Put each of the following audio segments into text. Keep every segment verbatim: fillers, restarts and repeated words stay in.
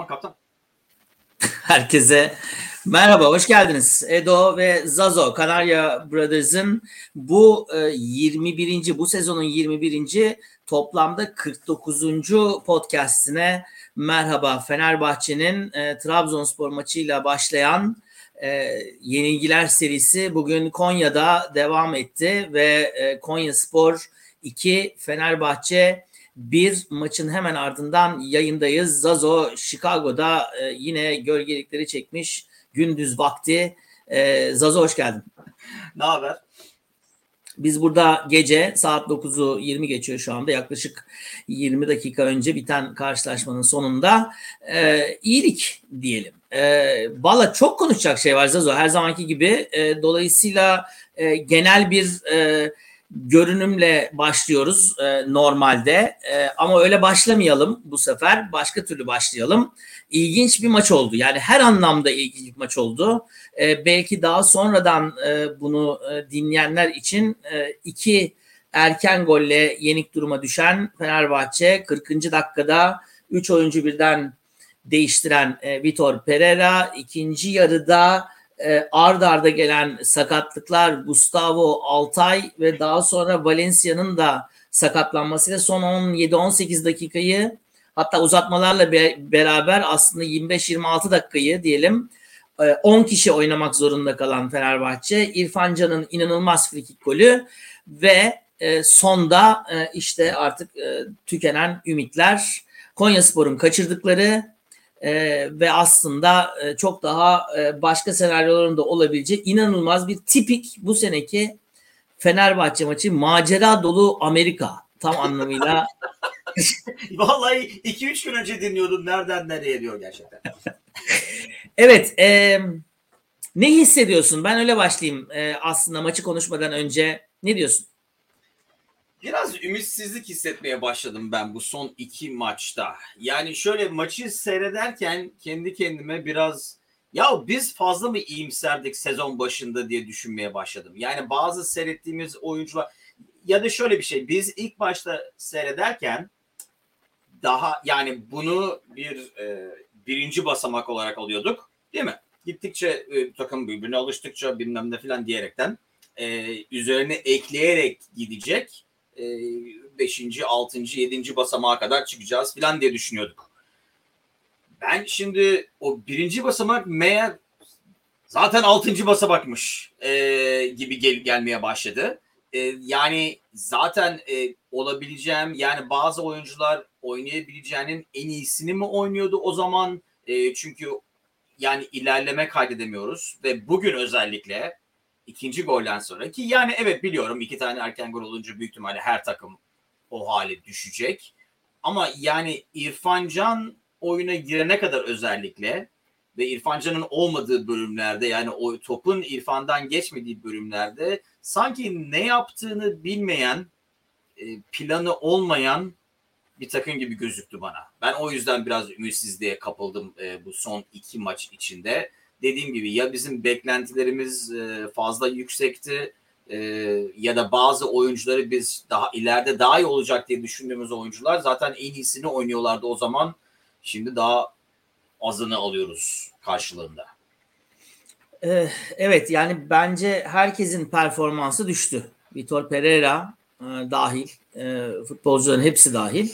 zaman kaptan. Herkese merhaba, hoş geldiniz. Edo ve Zazo, Kanarya Brothers'ın bu yirmi birinci bu sezonun yirmi birinci toplamda kırk dokuzuncu podcast'ine merhaba. Fenerbahçe'nin e, Trabzonspor maçıyla başlayan e, yenilgiler serisi bugün Konya'da devam etti ve e, Konyaspor iki, Fenerbahçe bir maçın hemen ardından yayındayız. Zazo, Chicago'da e, yine gölgelikleri çekmiş gündüz vakti. E, Zazo, hoş geldin. Ne haber? Biz burada gece saat dokuzu yirmi geçiyor şu anda. Yaklaşık yirmi dakika önce biten karşılaşmanın sonunda e, iyilik diyelim. E, Valla çok konuşacak şey var Zazo, her zamanki gibi. E, dolayısıyla e, genel bir e, görünümle başlıyoruz e, normalde. E, ama öyle başlamayalım bu sefer. Başka türlü başlayalım. İlginç bir maç oldu. Yani her anlamda ilginç bir maç oldu. E, belki daha sonradan e, bunu e, dinleyenler için e, iki erken golle yenik duruma düşen Fenerbahçe, kırkıncı dakikada üç oyuncu birden değiştiren e, Vitor Pereira, ikinci yarıda e, ard arda gelen sakatlıklar, Gustavo, Altay ve daha sonra Valencia'nın da sakatlanmasıyla son on yedi on sekiz dakikayı, hatta uzatmalarla be- beraber aslında yirmi beş yirmi altı dakikayı diyelim, on kişi oynamak zorunda kalan Fenerbahçe, İrfan Can'ın inanılmaz frikik golü ve sonda işte artık tükenen ümitler, Konyaspor'un kaçırdıkları ve aslında çok daha başka senaryoların da olabileceği inanılmaz bir tipik bu seneki Fenerbahçe maçı, macera dolu Amerika tam anlamıyla. Vallahi iki üç gün önce dinliyordum, nereden nereye diyor gerçekten. Evet, e, ne hissediyorsun? Ben öyle başlayayım e, aslında maçı konuşmadan önce. Ne diyorsun? Biraz ümitsizlik hissetmeye başladım ben bu son iki maçta. Yani şöyle, maçı seyrederken kendi kendime biraz, ya biz fazla mı iyimserdik sezon başında diye düşünmeye başladım. Yani bazı seyrettiğimiz oyuncular, ya da şöyle bir şey, biz ilk başta seyrederken daha, yani bunu bir e, birinci basamak olarak alıyorduk. Değil mi? Gittikçe e, takım birbirine alıştıkça bilmem ne filan diyerekten e, üzerine ekleyerek gidecek. E, beşinci, altıncı, yedinci basamağa kadar çıkacağız filan diye düşünüyorduk. Ben şimdi o birinci basamak meğer zaten altıncı basamakmış e, gibi gel, gelmeye başladı. E, yani zaten e, olabileceğim, yani bazı oyuncular oynayabileceğinin en iyisini mi oynuyordu o zaman? E, çünkü yani ilerleme kaydedemiyoruz ve bugün özellikle ikinci golden sonra, ki yani evet biliyorum iki tane erken gol olunca büyük ihtimalle her takım o hale düşecek. Ama yani İrfan Can oyuna girene kadar özellikle ve İrfan Can'ın olmadığı bölümlerde, yani o topun İrfan'dan geçmediği bölümlerde sanki ne yaptığını bilmeyen, planı olmayan bir takım gibi gözüktü bana. Ben o yüzden biraz ümitsizliğe kapıldım e, bu son iki maç içinde. Dediğim gibi ya bizim beklentilerimiz e, fazla yüksekti e, ya da bazı oyuncuları biz daha ileride daha iyi olacak diye düşündüğümüz oyuncular zaten en iyisini oynuyorlardı o zaman. Şimdi daha azını alıyoruz karşılığında. E, evet, yani bence herkesin performansı düştü. Vitor Pereira e, dahil, e, futbolcuların hepsi dahil.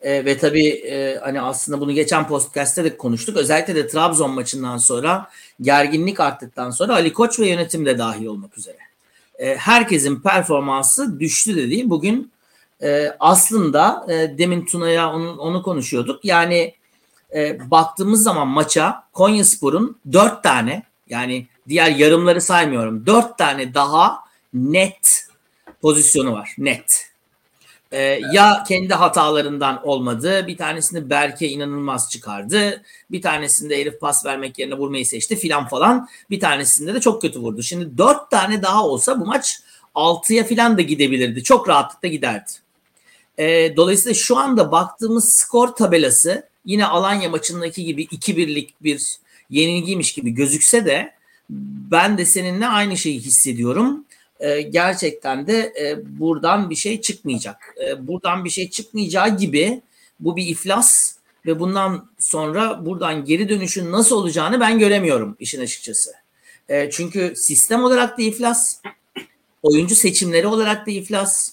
E, ve tabii e, hani aslında bunu geçen podcast'te de konuştuk. Özellikle de Trabzon maçından sonra gerginlik arttıktan sonra Ali Koç ve yönetim de dahil olmak üzere. E, herkesin performansı düştü dediği bugün e, aslında e, demin Tuna'ya onu, onu konuşuyorduk. Yani e, baktığımız zaman maça Konyaspor'un dört tane, yani diğer yarımları saymıyorum, dört tane daha net pozisyonu var. Net. Ee, ya kendi hatalarından olmadı. Bir tanesini Berke inanılmaz çıkardı. Bir tanesinde herif pas vermek yerine vurmayı seçti filan falan. Bir tanesinde de çok kötü vurdu. Şimdi dört tane daha olsa bu maç altıya filan da gidebilirdi. Çok rahatlıkla giderdi. Ee, dolayısıyla şu anda baktığımız skor tabelası yine Alanya maçındaki gibi iki birlik bir yenilgiymiş gibi gözükse de ben de seninle aynı şeyi hissediyorum. Gerçekten de buradan bir şey çıkmayacak. Buradan bir şey çıkmayacağı gibi bu bir iflas ve bundan sonra buradan geri dönüşün nasıl olacağını ben göremiyorum işin açıkçası. E, çünkü sistem olarak da iflas, oyuncu seçimleri olarak da iflas,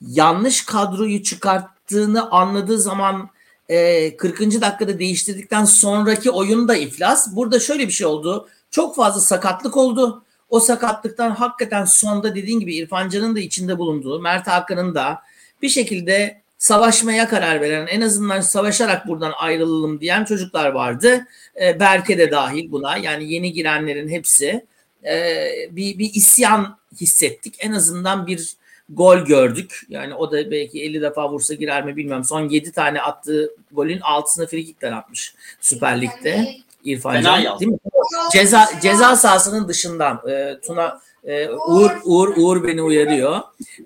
yanlış kadroyu çıkarttığını anladığı zaman e, kırkıncı dakikada değiştirdikten sonraki oyun da iflas. Burada şöyle bir şey oldu, çok fazla sakatlık oldu. O sakatlıktan hakikaten sonda dediğin gibi İrfan Can'ın da içinde bulunduğu, Mert Hakan'ın da bir şekilde savaşmaya karar veren, en azından savaşarak buradan ayrılalım diyen çocuklar vardı. E, Berke de dahil buna. Yani yeni girenlerin hepsi e, bir, bir isyan hissettik. En azından bir gol gördük. Yani o da belki elli defa vursa girer mi bilmiyorum. Son yedi tane attığı golün altısını frikikler atmış Süper Lig'de. İrfan Can, değil mi? Ceza, ceza sahasının dışından e, Tuna e, Uğur Uğur Uğur beni uyarıyor.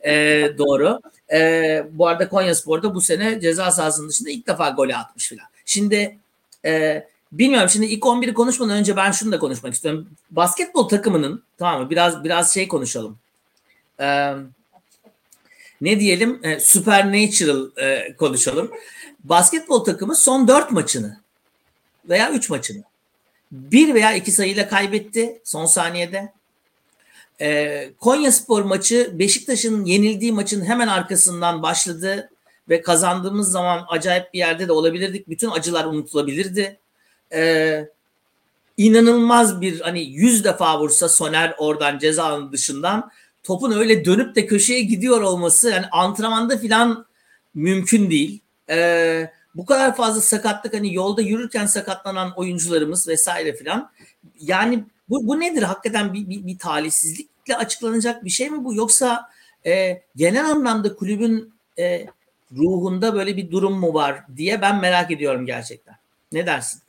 E, doğru. E, bu arada Konyaspor'da bu sene ceza sahasının dışında ilk defa golü atmış filan. Şimdi e, bilmiyorum, şimdi ilk on biri konuşmadan önce ben şunu da konuşmak istiyorum. Basketbol takımının, tamam mı? Biraz biraz şey konuşalım. E, ne diyelim? E, supernatural e, konuşalım. Basketbol takımı son dört maçını veya üç maçını bir veya iki sayıyla kaybetti son saniyede. Ee, Konyaspor maçı Beşiktaş'ın yenildiği maçın hemen arkasından başladı ve kazandığımız zaman acayip bir yerde de olabilirdik. Bütün acılar unutulabilirdi. Ee, inanılmaz bir, hani yüz defa vursa Soner oradan cezanın dışından, topun öyle dönüp de köşeye gidiyor olması yani antrenmanda filan mümkün değil. Ee, Bu kadar fazla sakatlık, hani yolda yürürken sakatlanan oyuncularımız vesaire filan. Yani bu, bu nedir? Hakikaten bir, bir, bir talihsizlikle açıklanacak bir şey mi bu? Yoksa e, genel anlamda kulübün e, ruhunda böyle bir durum mu var diye ben merak ediyorum gerçekten. Ne dersin?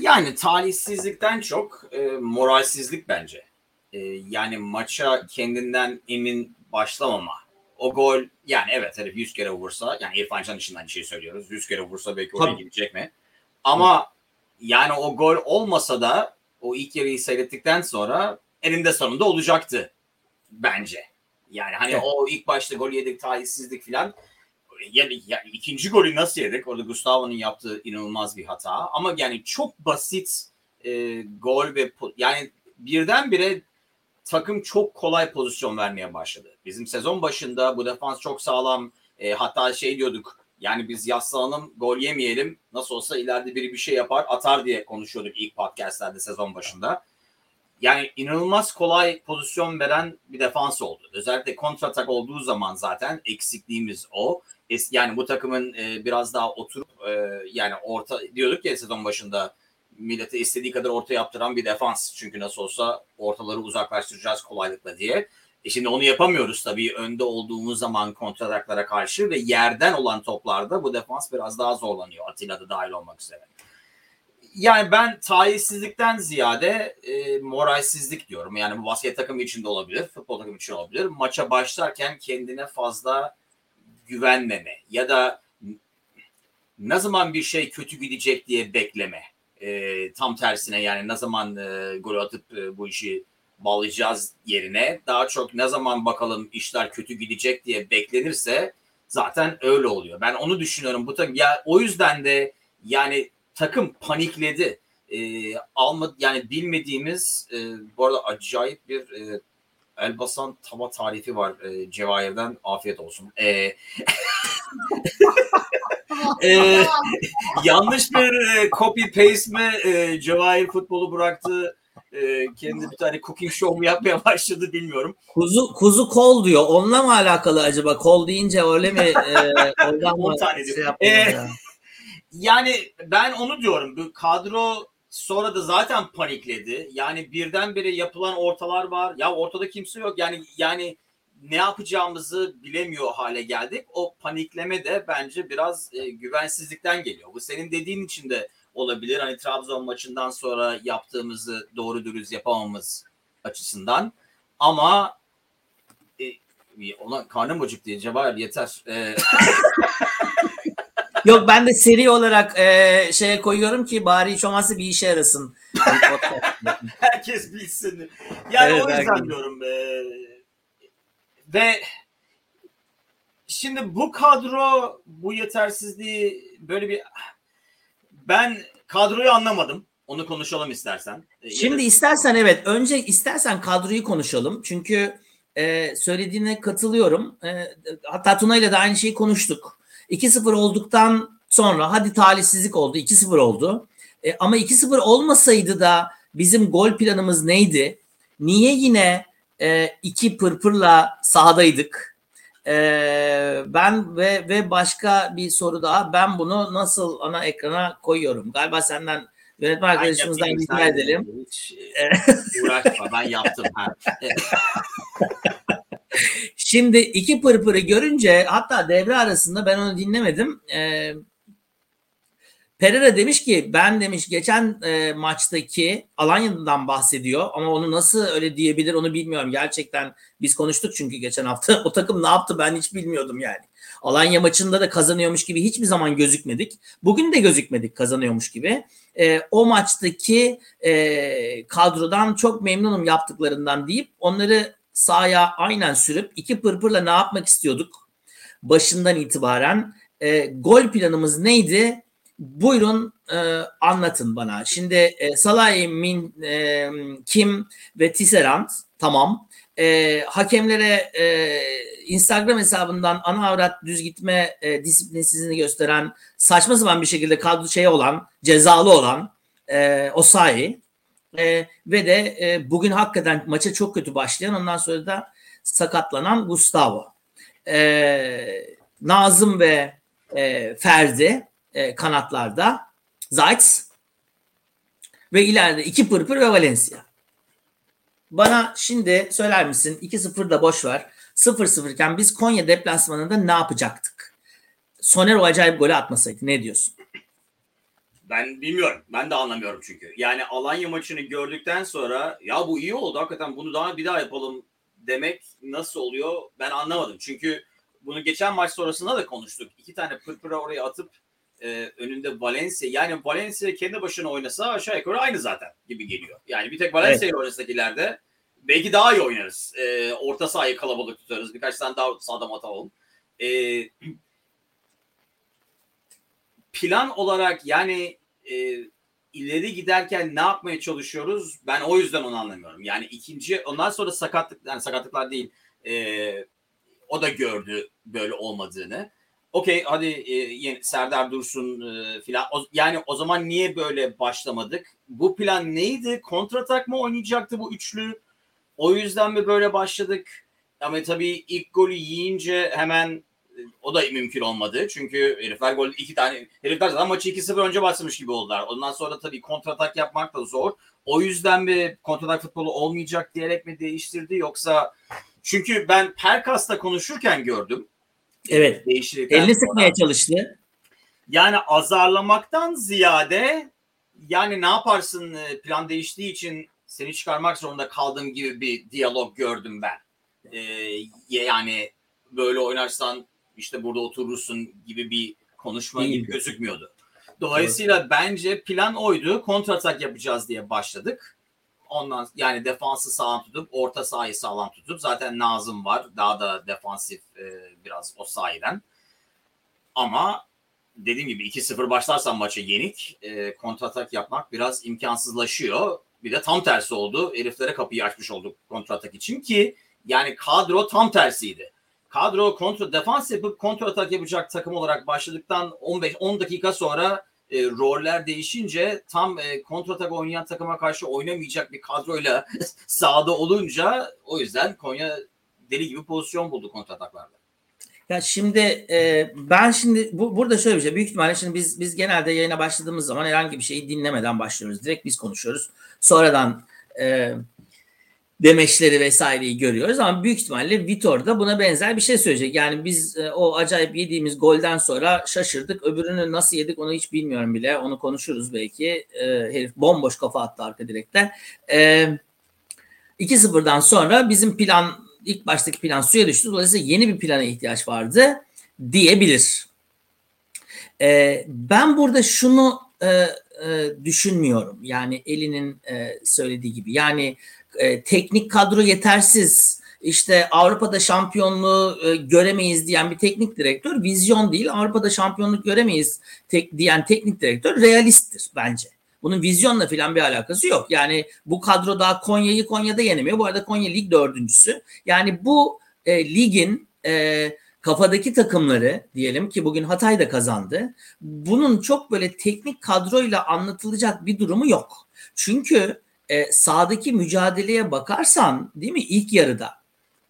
Yani talihsizlikten çok e, moralsizlik bence. E, yani maça kendinden emin başlamama. O gol, yani evet herif yüz kere vursa, yani İrfan Can içinden bir şey söylüyoruz. yüz kere vursa belki oraya gidecek mi? Ama yani o gol olmasa da o ilk yarıyı seyrettikten sonra elinde sonunda olacaktı bence. Yani hani evet. O ilk başta gol yedik, talihsizlik filan. Yani, yani ikinci golü nasıl yedik? Orada Gustavo'nun yaptığı inanılmaz bir hata. Ama yani çok basit e, gol ve yani birdenbire takım çok kolay pozisyon vermeye başladı. Bizim sezon başında bu defans çok sağlam. E, hatta şey diyorduk, yani biz yaslanalım, gol yemeyelim. Nasıl olsa ileride biri bir şey yapar, atar diye konuşuyorduk ilk podcastlerde sezon başında. Yani inanılmaz kolay pozisyon veren bir defans oldu. Özellikle kontratak olduğu zaman zaten eksikliğimiz o. Es- yani bu takımın e, biraz daha oturup e, yani orta diyorduk ya sezon başında, millete istediği kadar orta yaptıran bir defans. Çünkü nasıl olsa ortaları uzaklaştıracağız kolaylıkla diye. E şimdi onu yapamıyoruz tabii. Önde olduğumuz zaman kontrataklara karşı ve yerden olan toplarda bu defans biraz daha zorlanıyor. Atilla da dahil olmak üzere. Yani ben talihsizlikten ziyade e, moralsizlik diyorum. Yani bu basket takımı için de olabilir, futbol takımı için olabilir. Maça başlarken kendine fazla güvenmeme ya da ne zaman bir şey kötü gidecek diye bekleme. E, tam tersine yani ne zaman e, gol atıp e, bu işi bağlayacağız yerine daha çok ne zaman bakalım işler kötü gidecek diye beklenirse zaten öyle oluyor. Ben onu düşünüyorum. Bu takım ya, o yüzden de yani takım panikledi. E, almadı yani bilmediğimiz e, bu arada acayip bir e, Elbasan tava tarifi var e, Cevahir'den, afiyet olsun. E, Ee, yanlış bir e, copy paste mi e, Cevahir futbolu bıraktı, e, kendi bir tane cooking show mu yapmaya başladı bilmiyorum. Kuzu kuzu kol diyor, onunla mı alakalı acaba? Kol deyince öyle mi? E, oradan mı şey e, ya. Yani ben onu diyorum, bu kadro sonra da zaten panikledi. Yani birdenbire yapılan ortalar var ya, ortada kimse yok yani yani. Ne yapacağımızı bilemiyor hale geldik. O panikleme de bence biraz e, güvensizlikten geliyor. Bu senin dediğin için de olabilir. Hani Trabzon maçından sonra yaptığımızı doğru dürüst yapamamız açısından. Ama e, ona karnım acık diye Cevahir yeter. E... Yok, ben de seri olarak e, şeye koyuyorum ki bari hiç olmazsa bir işe yarasın. Herkes bilsin. Yani evet, o yüzden herkes diyorum. E, Ve Şimdi bu kadro bu yetersizliği böyle bir ben kadroyu anlamadım. Onu konuşalım istersen. Şimdi istersen evet. Önce istersen kadroyu konuşalım. Çünkü e, söylediğine katılıyorum. E, hatta Tuna ile de aynı şeyi konuştuk. iki sıfır olduktan sonra hadi talihsizlik oldu. iki sıfır oldu. E, ama iki sıfır olmasaydı da bizim gol planımız neydi? Niye yine e, iki pırpırla sahadaydık? Ee, ben ve ve başka bir soru daha. Ben bunu nasıl ana ekrana koyuyorum? Galiba senden yönetmen arkadaşımızdan rica edelim. Hiç uğraşma, ben yaptım. Şimdi iki pırpırı görünce hatta devre arasında ben onu dinlemedim. Ee, Pereira demiş ki ben demiş geçen e, maçtaki Alanya'dan bahsediyor ama onu nasıl öyle diyebilir onu bilmiyorum. Gerçekten biz konuştuk çünkü geçen hafta o takım ne yaptı ben hiç bilmiyordum yani. Alanya maçında da kazanıyormuş gibi hiçbir zaman gözükmedik. Bugün de gözükmedik kazanıyormuş gibi. E, o maçtaki e, kadrodan çok memnunum yaptıklarından deyip onları sahaya aynen sürüp iki pırpırla ne yapmak istiyorduk? Başından itibaren e, gol planımız neydi? Buyurun e, anlatın bana. Şimdi e, Salah'ı Min, e, Kim ve Tisserand tamam. E, hakemlere e, Instagram hesabından ana avrat düz gitme e, disiplinsizliğini gösteren saçma sapan bir şekilde kadro şey olan cezalı olan e, Osayi e, ve de e, bugün hakikaten maça çok kötü başlayan ondan sonra da sakatlanan Gustavo. E, Nazım ve e, Ferdi kanatlarda Zayt ve ileride iki pırpır ve Valencia. Bana şimdi söyler misin iki sıfır da boş ver. sıfır sıfır iken biz Konya deplasmanında ne yapacaktık? Soner o acayip golü atmasaydı ne diyorsun? Ben bilmiyorum. Ben de anlamıyorum çünkü. Yani Alanya maçını gördükten sonra ya bu iyi oldu hakikaten bunu daha bir daha yapalım demek nasıl oluyor? Ben anlamadım. Çünkü bunu geçen maç sonrasında da konuştuk. İki tane pırpıra oraya atıp Ee, önünde Valencia yani Valencia kendi başına oynasa aşağı yukarı aynı zaten gibi geliyor. Yani bir tek Valencia'yı evet. oynasak ileride belki daha iyi oynarız. Ee, orta sahayı kalabalık tutarız. Birkaç tane daha sağda mata olun. Ee, plan olarak yani e, ileri giderken ne yapmaya çalışıyoruz? Ben o yüzden onu anlamıyorum. Yani ikinci ondan sonra sakatlık yani sakatlıklar değil. E, o da gördü böyle olmadığını. Okey hadi e, Serdar Dursun e, filan. Yani o zaman niye böyle başlamadık? Bu plan neydi? Kontratak mı oynayacaktı bu üçlü? O yüzden mi böyle başladık? Ama tabii ilk golü yiyince hemen e, o da mümkün olmadı. Çünkü herifler gol iki tane herifler zaten maçı iki sıfır önce başlamış gibi oldular. Ondan sonra tabii kontratak yapmak da zor. O yüzden mi kontratak futbolu olmayacak diyerek mi değiştirdi? Yoksa çünkü ben Perkaz'la konuşurken gördüm. Evet. Elini sıkmaya çalıştı. Yani azarlamaktan ziyade yani ne yaparsın plan değiştiği için seni çıkarmak zorunda kaldığım gibi bir diyalog gördüm ben. Ee, yani böyle oynarsan işte burada oturursun gibi bir konuşma gibi gözükmüyordu. Dolayısıyla evet. Bence plan oydu. Kontratak yapacağız diye başladık. Ondan yani defansı sağlam tutup orta sahayı sağlam tutup zaten Nazım var daha da defansif e, biraz o sahiden ama dediğim gibi iki sıfır başlarsan maça yenik e, kontratak yapmak biraz imkansızlaşıyor bir de tam tersi oldu heriflere kapıyı açmış olduk kontratak için ki yani kadro tam tersiydi kadro kontra defans yapıp kontratak yapacak takım olarak başladıktan on beş on dakika sonra E, roller değişince tam e, kontratak oynayan takıma karşı oynamayacak bir kadroyla sahada olunca o yüzden Konya deli gibi pozisyon buldu kontrataklarda. Ya şimdi e, ben şimdi bu, burada şöyle bir şey büyük ihtimalle şimdi biz biz genelde yayına başladığımız zaman herhangi bir şeyi dinlemeden başlıyoruz. Direkt biz konuşuyoruz. Sonradan e, demeçleri vesaireyi görüyoruz ama büyük ihtimalle Vitor da buna benzer bir şey söyleyecek. Yani biz e, o acayip yediğimiz golden sonra şaşırdık. Öbürünü nasıl yedik onu hiç bilmiyorum bile. Onu konuşuruz belki. E, herif bomboş kafa attı arka direkte. E, iki sıfırdan sonra bizim plan, ilk baştaki plan suya düştü. Dolayısıyla yeni bir plana ihtiyaç vardı diyebilir. E, ben burada şunu e, e, düşünmüyorum. Yani Eli'nin e, söylediği gibi. Yani E, teknik kadro yetersiz işte Avrupa'da şampiyonluğu e, göremeyiz diyen bir teknik direktör, vizyon değil, Avrupa'da şampiyonluk göremeyiz tek, diyen teknik direktör realisttir bence. Bunun vizyonla filan bir alakası yok. Yani bu kadro daha Konya'yı Konya'da yenemiyor. Bu arada Konya Lig dördüncüsü. Yani bu e, ligin e, kafadaki takımları diyelim ki bugün Hatay da kazandı. Bunun çok böyle teknik kadroyla anlatılacak bir durumu yok. Çünkü e, sahadaki mücadeleye bakarsan değil mi ilk yarıda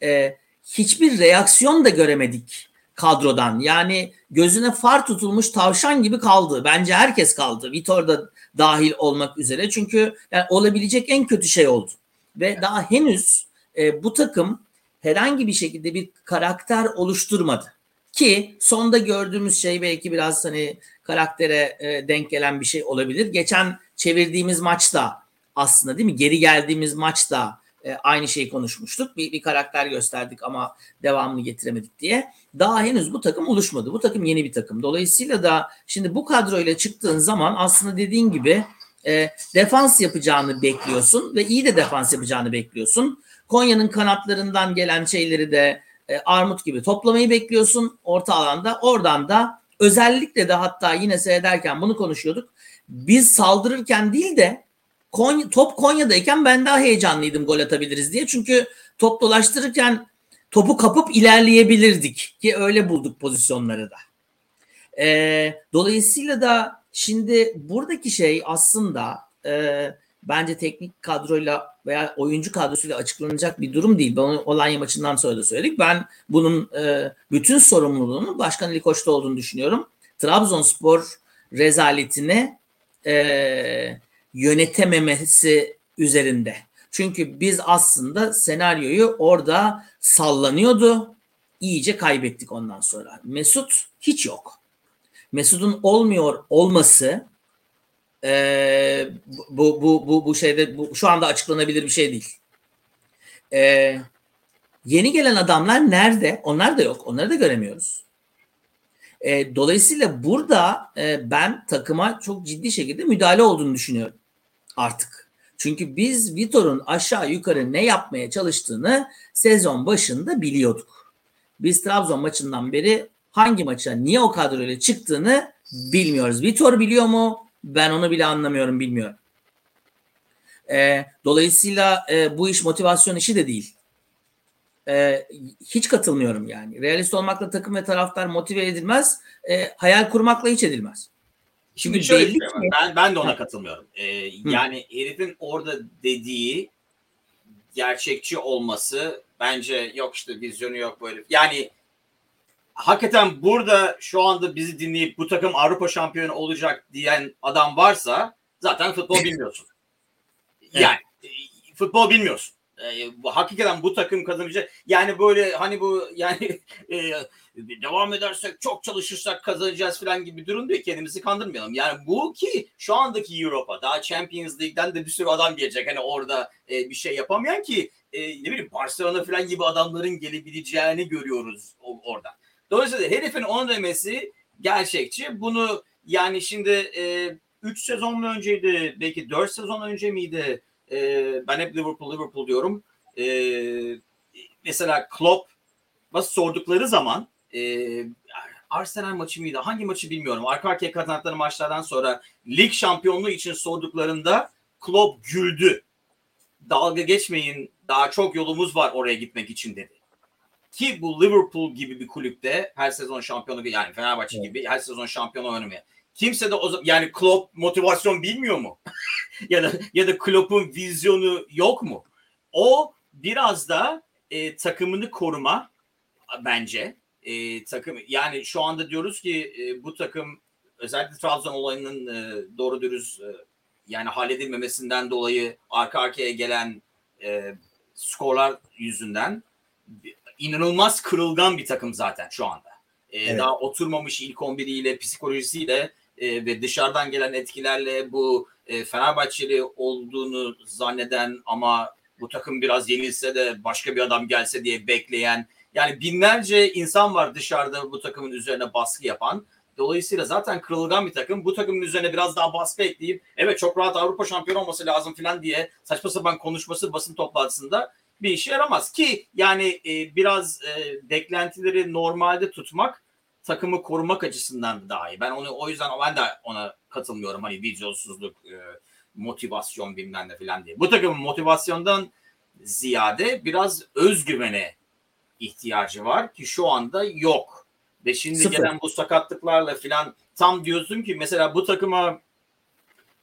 e, hiçbir reaksiyon da göremedik kadrodan. Yani gözüne far tutulmuş tavşan gibi kaldı. Bence herkes kaldı. Vitor da dahil olmak üzere. Çünkü yani olabilecek en kötü şey oldu. Ve daha henüz e, bu takım herhangi bir şekilde bir karakter oluşturmadı. Ki sonda gördüğümüz şey belki biraz hani karaktere e, denk gelen bir şey olabilir. Geçen çevirdiğimiz maçta aslında değil mi? Geri geldiğimiz maçta e, aynı şeyi konuşmuştuk. Bir, bir karakter gösterdik ama devamını getiremedik diye. Daha henüz bu takım oluşmadı. Bu takım yeni bir takım. Dolayısıyla da şimdi bu kadroyla çıktığın zaman aslında dediğin gibi e, defans yapacağını bekliyorsun ve iyi de defans yapacağını bekliyorsun. Konya'nın kanatlarından gelen şeyleri de e, armut gibi toplamayı bekliyorsun orta alanda. Oradan da özellikle de hatta yine seyrederken bunu konuşuyorduk. Biz saldırırken değil de Konya, top Konya'dayken ben daha heyecanlıydım gol atabiliriz diye. Çünkü top dolaştırırken topu kapıp ilerleyebilirdik ki öyle bulduk pozisyonları da. E, dolayısıyla da şimdi buradaki şey aslında... E, Bence teknik kadroyla veya oyuncu kadrosuyla açıklanacak bir durum değil. Ben onu Alanya maçından sonra da söyledik. Ben bunun e, bütün sorumluluğunun Başkan Ali Koç'ta olduğunu düşünüyorum. Trabzonspor rezaletini e, yönetememesi üzerinde. Çünkü biz aslında senaryoyu orada sallanıyordu. İyice kaybettik ondan sonra. Mesut hiç yok. Mesut'un olmuyor olması... Ee, bu bu bu bu şeyde bu, şu anda açıklanabilir bir şey değil. Ee, yeni gelen adamlar nerede? Onlar da yok. Onları da göremiyoruz. Ee, dolayısıyla burada e, ben takıma çok ciddi şekilde müdahale olduğunu düşünüyorum artık. Çünkü biz Vitor'un aşağı yukarı ne yapmaya çalıştığını sezon başında biliyorduk. Biz Trabzon maçından beri hangi maça niye o kadroyla çıktığını bilmiyoruz. Vitor biliyor mu? Ben onu bile anlamıyorum, bilmiyorum. E, dolayısıyla e, bu iş motivasyon işi de değil. E, hiç katılmıyorum yani. Realist olmakla takım ve taraftar motive edilmez. E, hayal kurmakla hiç edilmez. Şimdi, Şimdi belli ki... ben, ben de ona katılmıyorum. E, yani herifin orada dediği gerçekçi olması bence yok işte vizyonu yok bu herif. Yani hakikaten burada şu anda bizi dinleyip bu takım Avrupa şampiyonu olacak diyen adam varsa zaten futbol bilmiyorsun. Yani evet. Futbol bilmiyorsun. E, hakikaten bu takım kazanacak. Yani böyle hani bu yani e, devam edersek çok çalışırsak kazanacağız falan gibi bir durum diyor. Kendimizi kandırmayalım. Yani bu ki şu andaki Europa daha Champions League'den de bir sürü adam gelecek. Hani orada e, bir şey yapamayan ki e, ne bileyim Barcelona falan gibi adamların gelebileceğini görüyoruz oradan. Dolayısıyla herifin onu demesi gerçekçi. Bunu yani şimdi üç e, sezon mu önceydi? Belki dört sezon önce miydi? E, ben hep Liverpool Liverpool diyorum. E, mesela Klopp nasıl sordukları zaman e, Arsenal maçı mıydı? Hangi maçı bilmiyorum. Arka arkaya kazandıkları maçlardan sonra lig şampiyonluğu için sorduklarında Klopp güldü. Dalga geçmeyin. Daha çok yolumuz var oraya gitmek için dedi. Ki bu Liverpool gibi bir kulüpte her sezon şampiyonu yani Fenerbahçe gibi her sezon şampiyonu oynamaya. Kimse de o zaman, yani Klopp motivasyon bilmiyor mu? ya da ya da Klopp'un vizyonu yok mu? O biraz da e, takımını koruma bence. E, takım yani şu anda diyoruz ki e, bu takım özellikle Trabzon olayının e, doğru dürüst e, yani halledilmemesinden dolayı arka arkaya gelen e, skorlar yüzünden İnanılmaz kırılgan bir takım zaten şu anda. Ee, evet. Daha oturmamış ilk on biriyle, psikolojisiyle e, ve dışarıdan gelen etkilerle bu e, Fenerbahçeli olduğunu zanneden ama bu takım biraz yenilse de başka bir adam gelse diye bekleyen. Yani binlerce insan var dışarıda bu takımın üzerine baskı yapan. Dolayısıyla zaten kırılgan bir takım. Bu takımın üzerine biraz daha baskı ekleyip evet çok rahat Avrupa şampiyonu olması lazım falan diye saçma sapan konuşması basın toplantısında bir işe yaramaz ki yani e, biraz e, beklentileri normalde tutmak takımı korumak açısından daha iyi. Ben onu o yüzden ben de ona katılmıyorum. Hani vizyonsuzluk, e, motivasyon bilmem ne falan diye. Bu takımın motivasyondan ziyade biraz özgüvene ihtiyacı var ki şu anda yok. Ve şimdi Sıfır. gelen bu sakatlıklarla falan tam diyorsun ki mesela bu takıma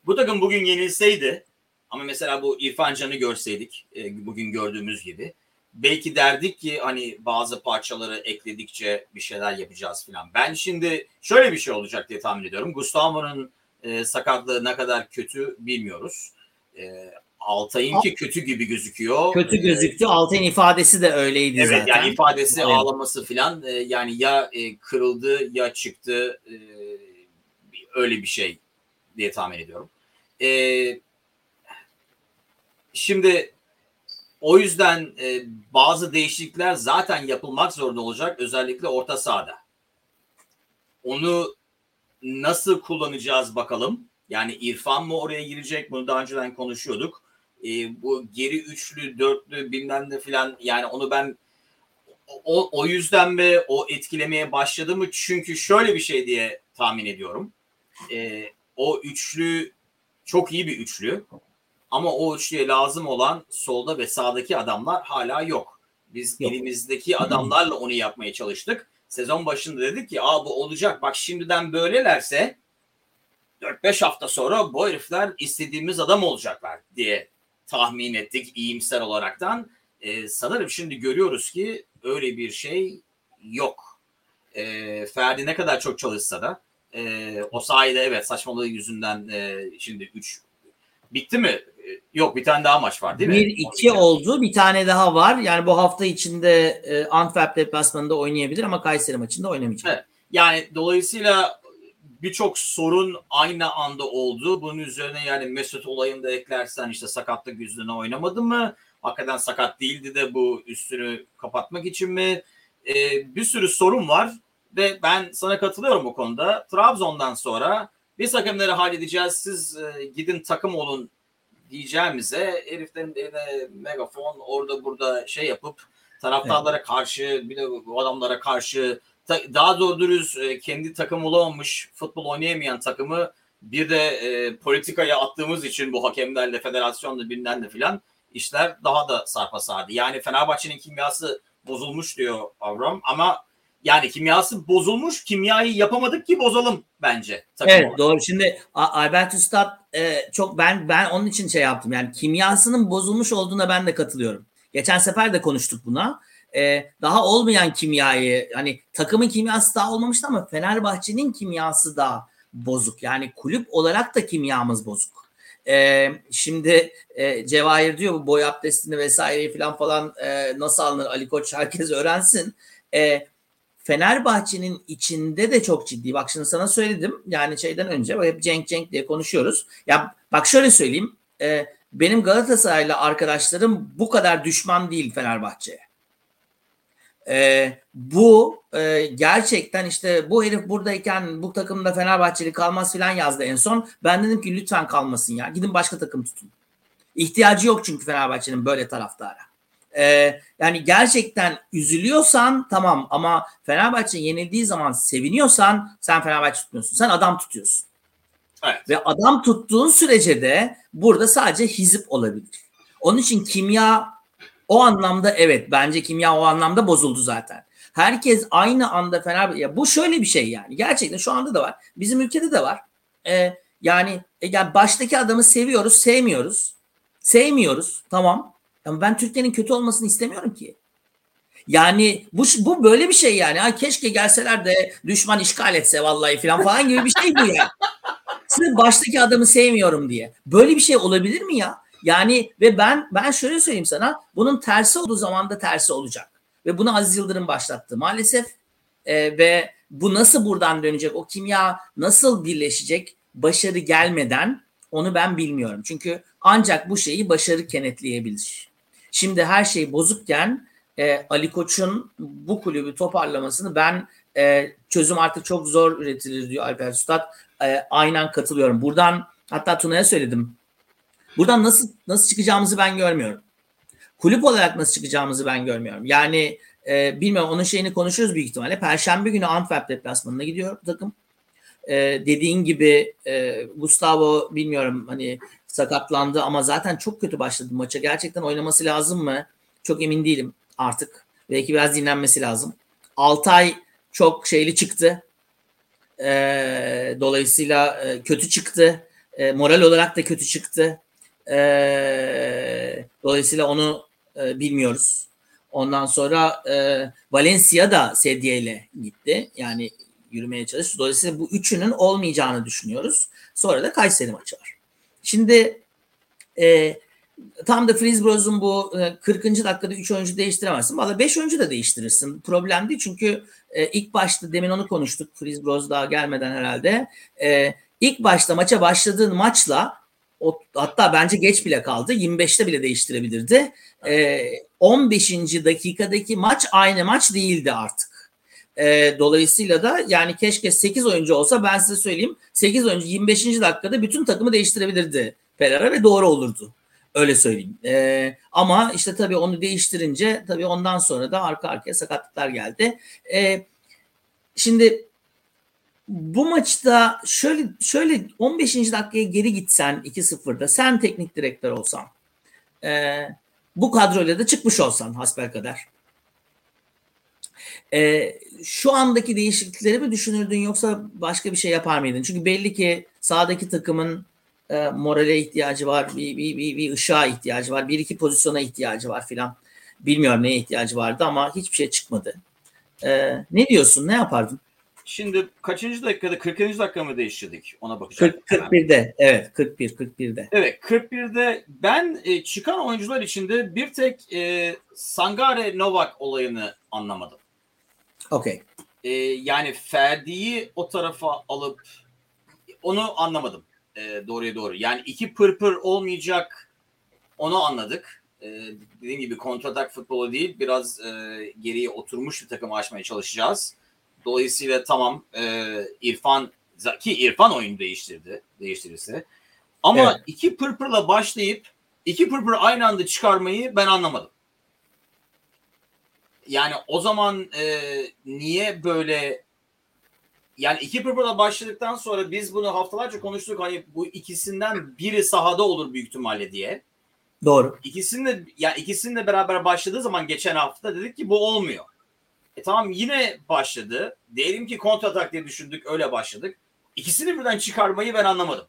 bu takım bugün yenilseydi ama mesela bu İrfan Can'ı görseydik bugün gördüğümüz gibi belki derdik ki hani bazı parçaları ekledikçe bir şeyler yapacağız falan. Ben şimdi şöyle bir şey olacak diye tahmin ediyorum. Gustavo'nun e, sakatlığı ne kadar kötü bilmiyoruz. E, Altay'ınki kötü gibi gözüküyor. Kötü gözüktü. Altay'ın ifadesi de öyleydi evet, zaten. Evet yani ifadesi, evet. ağlaması falan e, yani ya e, kırıldı ya çıktı e, öyle bir şey diye tahmin ediyorum. E, şimdi o yüzden e, bazı değişiklikler zaten yapılmak zorunda olacak. Özellikle orta sahada. Onu nasıl kullanacağız bakalım. Yani İrfan mı oraya girecek? Bunu daha önceden konuşuyorduk. E, bu geri üçlü, dörtlü bilmem ne filan. Yani onu ben o, o yüzden mi o etkilemeye başladı mı? Çünkü şöyle bir şey diye tahmin ediyorum. E, o üçlü çok iyi bir üçlü. Ama o üçlüye lazım olan solda ve sağdaki adamlar hala yok. Biz yok. elimizdeki adamlarla onu yapmaya çalıştık. Sezon başında dedik ki aa bu olacak. Bak şimdiden böylelerse dört beş hafta sonra bu herifler istediğimiz adam olacaklar diye tahmin ettik iyimser olaraktan. Ee, sanırım şimdi görüyoruz ki öyle bir şey yok. Ee, Ferdi ne kadar çok çalışsa da e, o sayede evet saçmalığı yüzünden e, şimdi üç bitti mi? Yok bir tane daha maç var değil mi? bir iki oldu. Bir tane daha var. Yani bu hafta içinde e, Antwerp deplasmanında oynayabilir ama Kayseri maçında oynamayacak. Evet. Yani dolayısıyla birçok sorun aynı anda oldu. Bunun üzerine yani Mesut olayını da eklersen işte sakatlık yüzüne oynamadı mı? Hakikaten sakat değildi de bu üstünü kapatmak için mi? E, bir sürü sorun var ve ben sana katılıyorum bu konuda. Trabzon'dan sonra biz takımları halledeceğiz, siz e, gidin takım olun diyeceğimize heriflerin eline megafon orada burada şey yapıp taraftarlara evet. karşı bir de bu adamlara karşı ta, daha doğru dürüst e, kendi takım olamamış futbol oynayamayan takımı bir de e, politikaya attığımız için bu hakemlerle federasyonla bilinen de filan işler daha da sarpa sardı. Yani Fenerbahçe'nin kimyası bozulmuş diyor Avram ama yani kimyası bozulmuş, kimyayı yapamadık ki bozalım bence. Evet olarak. Doğru. Şimdi Albert Üstad e, çok ben ben onun için şey yaptım. Yani kimyasının bozulmuş olduğuna ben de katılıyorum. Geçen sefer de konuştuk buna. E, daha olmayan kimyayı hani takımın kimyası daha olmamıştı ama Fenerbahçe'nin kimyası daha bozuk. Yani kulüp olarak da kimyamız bozuk. E, şimdi e, Cevahir diyor bu boy abdestini vesaireyi falan falan e, nasıl alınır Ali Koç herkes öğrensin. E, Fenerbahçe'nin içinde de çok ciddi. Bak şimdi sana söyledim. Yani şeyden önce hep Cenk Cenk diye konuşuyoruz. Ya bak şöyle söyleyeyim. E, benim Galatasaray'la arkadaşlarım bu kadar düşman değil Fenerbahçe'ye. E, bu e, gerçekten işte bu herif buradayken bu takımda Fenerbahçeli kalmaz filan yazdı en son. Ben dedim ki lütfen kalmasın ya. Gidin başka takım tutun. İhtiyacı yok çünkü Fenerbahçe'nin böyle taraftara. Ee, yani gerçekten üzülüyorsan tamam ama Fenerbahçe yenildiği zaman seviniyorsan sen Fenerbahçe tutmuyorsun. Sen adam tutuyorsun. Evet. Ve adam tuttuğun sürece de burada sadece hizip olabilir. Onun için kimya o anlamda evet bence kimya o anlamda bozuldu zaten. Herkes aynı anda Fenerbahçe ya bu şöyle bir şey yani gerçekten şu anda da var. Bizim ülkede de var. Ee, yani, yani baştaki adamı seviyoruz, sevmiyoruz. Sevmiyoruz. Tamam. Ama ben Türkiye'nin kötü olmasını istemiyorum ki. Yani bu bu böyle bir şey yani. Ha, keşke gelseler de düşman işgal etse vallahi falan falan gibi bir şey bu ya. Sırf baştaki adamı sevmiyorum diye. Böyle bir şey olabilir mi ya? Yani ve ben ben şöyle söyleyeyim sana. Bunun tersi olduğu zaman da tersi olacak. Ve bunu Aziz Yıldırım başlattı maalesef. E, ve bu nasıl buradan dönecek? O kimya nasıl birleşecek? Başarı gelmeden onu ben bilmiyorum. Çünkü ancak bu şeyi başarı kenetleyebilir. Şimdi her şey bozukken e, Ali Koç'un bu kulübü toparlamasını ben e, çözüm artık çok zor üretilir diyor Alper Üstad. E, aynen katılıyorum. Buradan hatta Tuna'ya söyledim. Buradan nasıl nasıl çıkacağımızı ben görmüyorum. kulüp olarak nasıl çıkacağımızı ben görmüyorum. Yani e, bilmiyorum, onun şeyini konuşuruz büyük ihtimalle. Perşembe günü Antwerp deplasmanına gidiyor takım. E, dediğin gibi e, Gustavo bilmiyorum hani sakatlandı ama zaten çok kötü başladı maça. Gerçekten oynaması lazım mı? Çok emin değilim artık. Belki biraz dinlenmesi lazım. Altay çok şeyli çıktı. E, dolayısıyla e, kötü çıktı. E, moral olarak da kötü çıktı. E, dolayısıyla onu e, bilmiyoruz. Ondan sonra e, Valencia da sedyeyle gitti. Yani yürümeye çalıştı. Dolayısıyla bu üçünün olmayacağını düşünüyoruz. Sonra da Kayseri maçı var. Şimdi e, tam da Frisbroz'un bu kırkıncı dakikada üç oyuncu değiştiremezsin. Valla beş oyuncu da değiştirirsin. Problem değil çünkü e, ilk başta demin onu konuştuk. Frisbroz daha gelmeden herhalde. E, ilk başta maça başladığın maçla o, hatta bence geç bile kaldı. yirmi beşte bile değiştirebilirdi. E, on beşinci dakikadaki maç aynı maç değildi artık. E, dolayısıyla da yani keşke sekiz oyuncu olsa, ben size söyleyeyim. sekiz oyuncu yirmi beşinci dakikada bütün takımı değiştirebilirdi Pereira ve doğru olurdu. Öyle söyleyeyim. Ee, ama işte tabii onu değiştirince tabii ondan sonra da arka arkaya sakatlıklar geldi. Ee, şimdi bu maçta şöyle şöyle on beşinci dakikaya geri gitsen iki sıfırda, sen teknik direktör olsan, e, bu kadroyla da çıkmış olsan hasbelkader. E, şu andaki değişiklikleri mi düşünürdün yoksa başka bir şey yapar mıydın? Çünkü belli ki sahadaki takımın E, morale ihtiyacı var, bir, bir, bir, bir ışığa ihtiyacı var, bir iki pozisyona ihtiyacı var filan. Bilmiyorum neye ihtiyacı vardı ama hiçbir şey çıkmadı. E, ne diyorsun, ne yapardın? Şimdi kaçıncı dakikada, kırkıncı dakika mı değiştirdik? Ona bakacağım. kırk, kırk birde, evet kırk bir, kırk birde. Evet kırk birde ben e, çıkan oyuncular içinde bir tek e, Sangare Novak olayını anlamadım. Okey. E, yani Ferdi'yi o tarafa alıp onu anlamadım. E, doğruya doğru. Yani iki pırpır olmayacak, onu anladık. E, dediğim gibi kontratak futbolu değil, biraz e, geriye oturmuş bir takımı aşmaya çalışacağız. Dolayısıyla tamam e, İrfan ki İrfan oyunu değiştirdi, değiştirirse. Ama evet, iki pırpırla başlayıp iki pırpır aynı anda çıkarmayı ben anlamadım. Yani o zaman e, niye böyle? Yani iki pırpırla başladıktan sonra biz bunu haftalarca konuştuk. Hani bu ikisinden biri sahada olur büyük ihtimalle diye. Doğru. İkisini de, yani ikisini de beraber başladığı zaman geçen hafta dedik ki bu olmuyor. E tamam, yine başladı. Diyelim ki kontratak diye düşündük, öyle başladık. İkisini birden çıkarmayı ben anlamadım.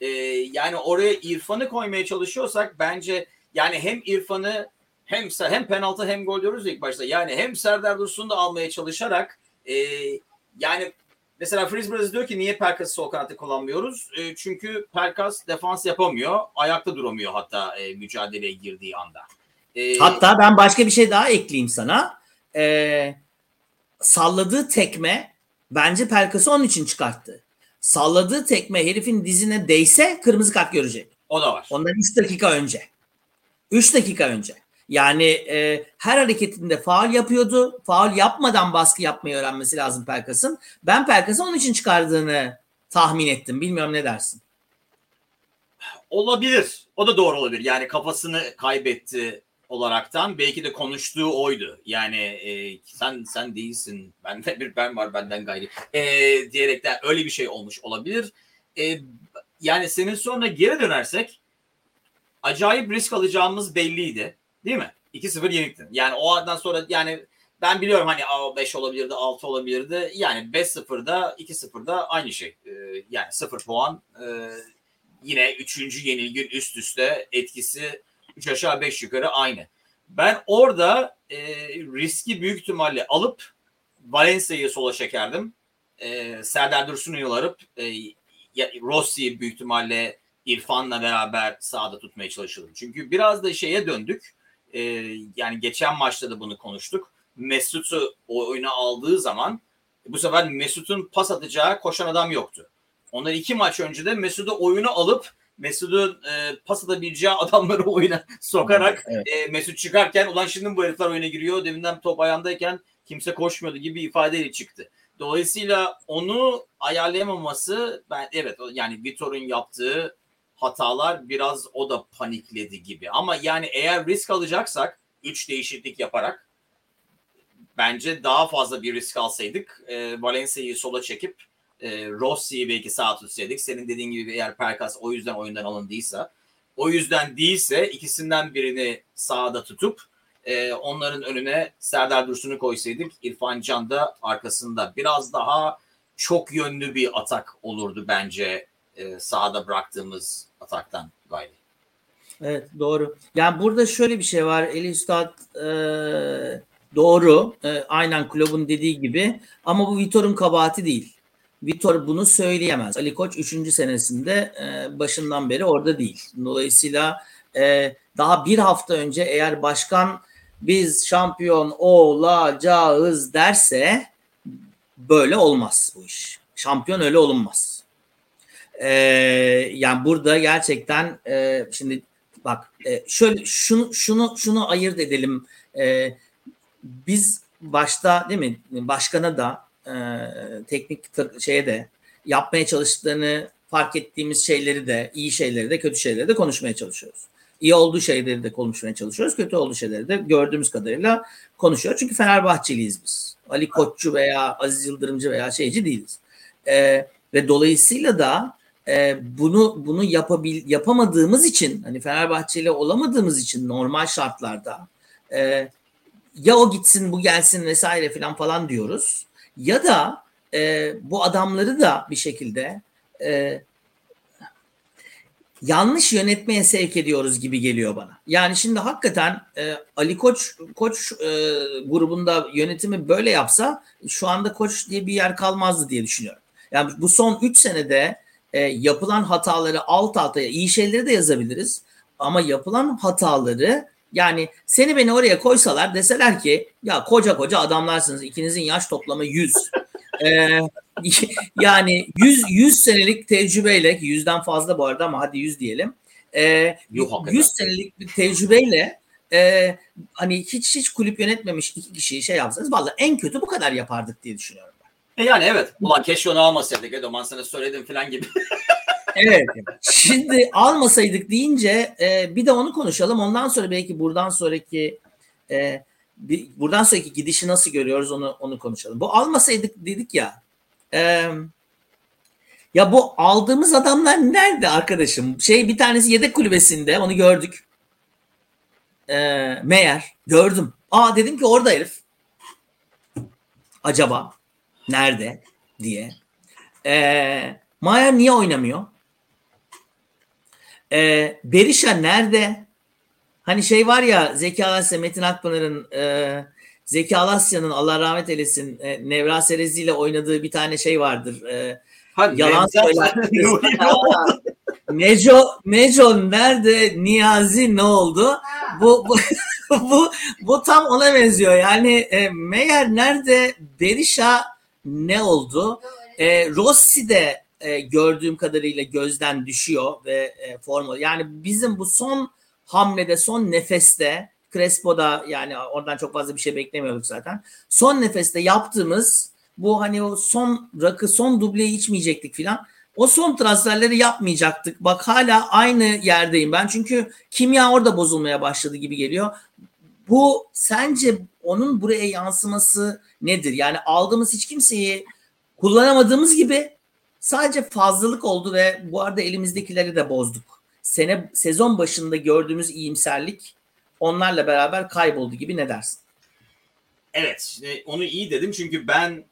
E, yani oraya İrfan'ı koymaya çalışıyorsak bence yani hem İrfan'ı hem hem penaltı hem gol diyoruz ilk başta. Yani hem Serdar Dursun'u da almaya çalışarak e, yani mesela Frisbroz diyor ki niye Perkaz'ı sol kanatta kullanmıyoruz? E, çünkü Perkaz defans yapamıyor. Ayakta duramıyor hatta e, mücadeleye girdiği anda. E, hatta ben başka bir şey daha ekleyeyim sana. E, salladığı tekme bence Perkaz'ı onun için çıkarttı. Salladığı tekme herifin dizine değse kırmızı kart görecek. O da var. Ondan üç dakika önce. üç dakika önce. Yani e, her hareketinde faul yapıyordu. Faul yapmadan baskı yapmayı öğrenmesi lazım Perkaz'ın. Ben Perkaz'ı onun için çıkardığını tahmin ettim. Bilmiyorum, ne dersin? Olabilir. O da doğru olabilir. Yani kafasını kaybetti olaraktan. Belki de konuştuğu oydu. Yani e, sen sen değilsin. Bende bir ben var, benden gayri. E, diyerekten öyle bir şey olmuş olabilir. E, yani senin sonra geri dönersek acayip risk alacağımız belliydi. Değil mi? iki sıfır yeniktin. Yani o andan sonra yani ben biliyorum hani beş olabilirdi, altı olabilirdi. Yani beş sıfırda, iki sıfırda aynı şey. Ee, yani sıfır puan. Ee, yine üçüncü yenilgin üst üste etkisi üç aşağı beş yukarı aynı. Ben orada e, riski büyük ihtimalle alıp Valencia'yı sola çekerdim. E, Serdar Dursun'u yolarıp e, Rossi'yi büyük ihtimalle İrfan'la beraber sahada tutmaya çalışırdım. Çünkü biraz da şeye döndük. Ee, yani geçen maçta da bunu konuştuk. Mesut'u oyuna aldığı zaman bu sefer Mesut'un pas atacağı koşan adam yoktu. Onlar iki maç önce de Mesut'u oyuna alıp Mesut'un e, pas atabileceği adamları oyuna sokarak evet, evet. E, Mesut çıkarken ulan şimdi bu herifler oyuna giriyor, deminden top ayağındayken kimse koşmuyordu gibi bir ifadeyle çıktı. Dolayısıyla onu ayarlayamaması ben evet yani Vitor'un yaptığı hatalar biraz o da panikledi gibi. Ama yani eğer risk alacaksak üç değişiklik yaparak bence daha fazla bir risk alsaydık e, Valencia'yı sola çekip e, Rossi'yi belki sağa tutsaydık. Senin dediğin gibi eğer Perkaz o yüzden oyundan alındıysa, o yüzden değilse ikisinden birini sağda tutup e, onların önüne Serdar Dursun'u koysaydık, İrfan Can da arkasında, biraz daha çok yönlü bir atak olurdu bence e, sahada bıraktığımız ataktan gayri. Evet, doğru. Yani burada şöyle bir şey var. Ali Üstad e, doğru. E, aynen Klopp'un dediği gibi. Ama bu Vitor'un kabahati değil. Vitor bunu söyleyemez. Ali Koç üçüncü senesinde e, başından beri orada değil. Dolayısıyla e, daha bir hafta önce eğer başkan biz şampiyon olacağız derse böyle olmaz bu iş. Şampiyon öyle olunmaz. Ee, yani burada gerçekten e, şimdi bak e, şöyle şunu şunu şunu ayırt edelim. E, biz başta değil mi başkana da e, teknik t- şeye de yapmaya çalıştığını fark ettiğimiz şeyleri de, iyi şeyleri de kötü şeyleri de konuşmaya çalışıyoruz. İyi olduğu şeyleri de konuşmaya çalışıyoruz. Kötü olduğu şeyleri de gördüğümüz kadarıyla konuşuyor. Çünkü Fenerbahçeliyiz biz. Ali Koççu veya Aziz Yıldırımcı veya şeyci değiliz. Ee, ve dolayısıyla da e, bunu bunu yapabil, yapamadığımız için, hani Fenerbahçeli olamadığımız için normal şartlarda e, ya o gitsin bu gelsin vesaire filan falan diyoruz. Ya da e, bu adamları da bir şekilde e, yanlış yönetmeye sevk ediyoruz gibi geliyor bana. Yani şimdi hakikaten e, Ali Koç Koç e, grubunda yönetimi böyle yapsa şu anda Koç diye bir yer kalmazdı diye düşünüyorum. Yani bu son üç senede e, yapılan hataları alt alta, iyi şeyleri de yazabiliriz. Ama yapılan hataları, yani seni beni oraya koysalar deseler ki ya koca koca adamlarsınız, ikinizin yaş toplamı yüz. Ee, yani yüz senelik tecrübeyle, yüzden fazla bu arada ama hadi yüz diyelim. E, yüz senelik bir tecrübeyle e, hani hiç hiç kulüp yönetmemiş iki kişiyi şey yapsanız vallahi en kötü bu kadar yapardık diye düşünüyorum ben. E yani evet. Ulan keşke onu almasaydık Edo, ben sana söyledim falan gibi. Evet. Şimdi almasaydık deyince e, bir de onu konuşalım. Ondan sonra belki buradan sonraki e, bir, buradan sonraki gidişi nasıl görüyoruz onu onu konuşalım. Bu almasaydık dedik ya. Ee, ya bu aldığımız adamlar nerede arkadaşım? Şey, bir tanesi yedek kulübesinde, onu gördük. Ee, Mayer gördüm. Aa dedim ki orada herif. Acaba nerede diye. Ee, Mayer niye oynamıyor? Ee, Berisha nerede? Hani şey var ya, Zeki Alasya, Metin Akpınar'ın e, Zeki Alasya'nın Allah rahmet eylesin e, Nevra Serezli ile oynadığı bir tane şey vardır. E, Hadi, yalan söyler. Neco, Neco nerede? Niyazi ne oldu? Bu bu, bu bu tam ona benziyor. Yani e, Meyer nerede? Berisha ne oldu? E, Rossi de e, gördüğüm kadarıyla gözden düşüyor ve e, forma. Yani bizim bu son hamlede, son nefeste, Crespo'da, yani oradan çok fazla bir şey beklemiyorduk zaten. Son nefeste yaptığımız bu, hani o son rakı, son dubleyi içmeyecektik filan. O son transferleri yapmayacaktık. Bak hala aynı yerdeyim ben. Çünkü kimya orada bozulmaya başladı gibi geliyor. Bu sence onun buraya yansıması nedir? Yani aldığımız hiç kimseyi kullanamadığımız gibi sadece fazlalık oldu ve bu arada elimizdekileri de bozduk. Sene, sezon başında gördüğümüz iyimserlik onlarla beraber kayboldu gibi, ne dersin? Evet, onu iyi dedim çünkü ben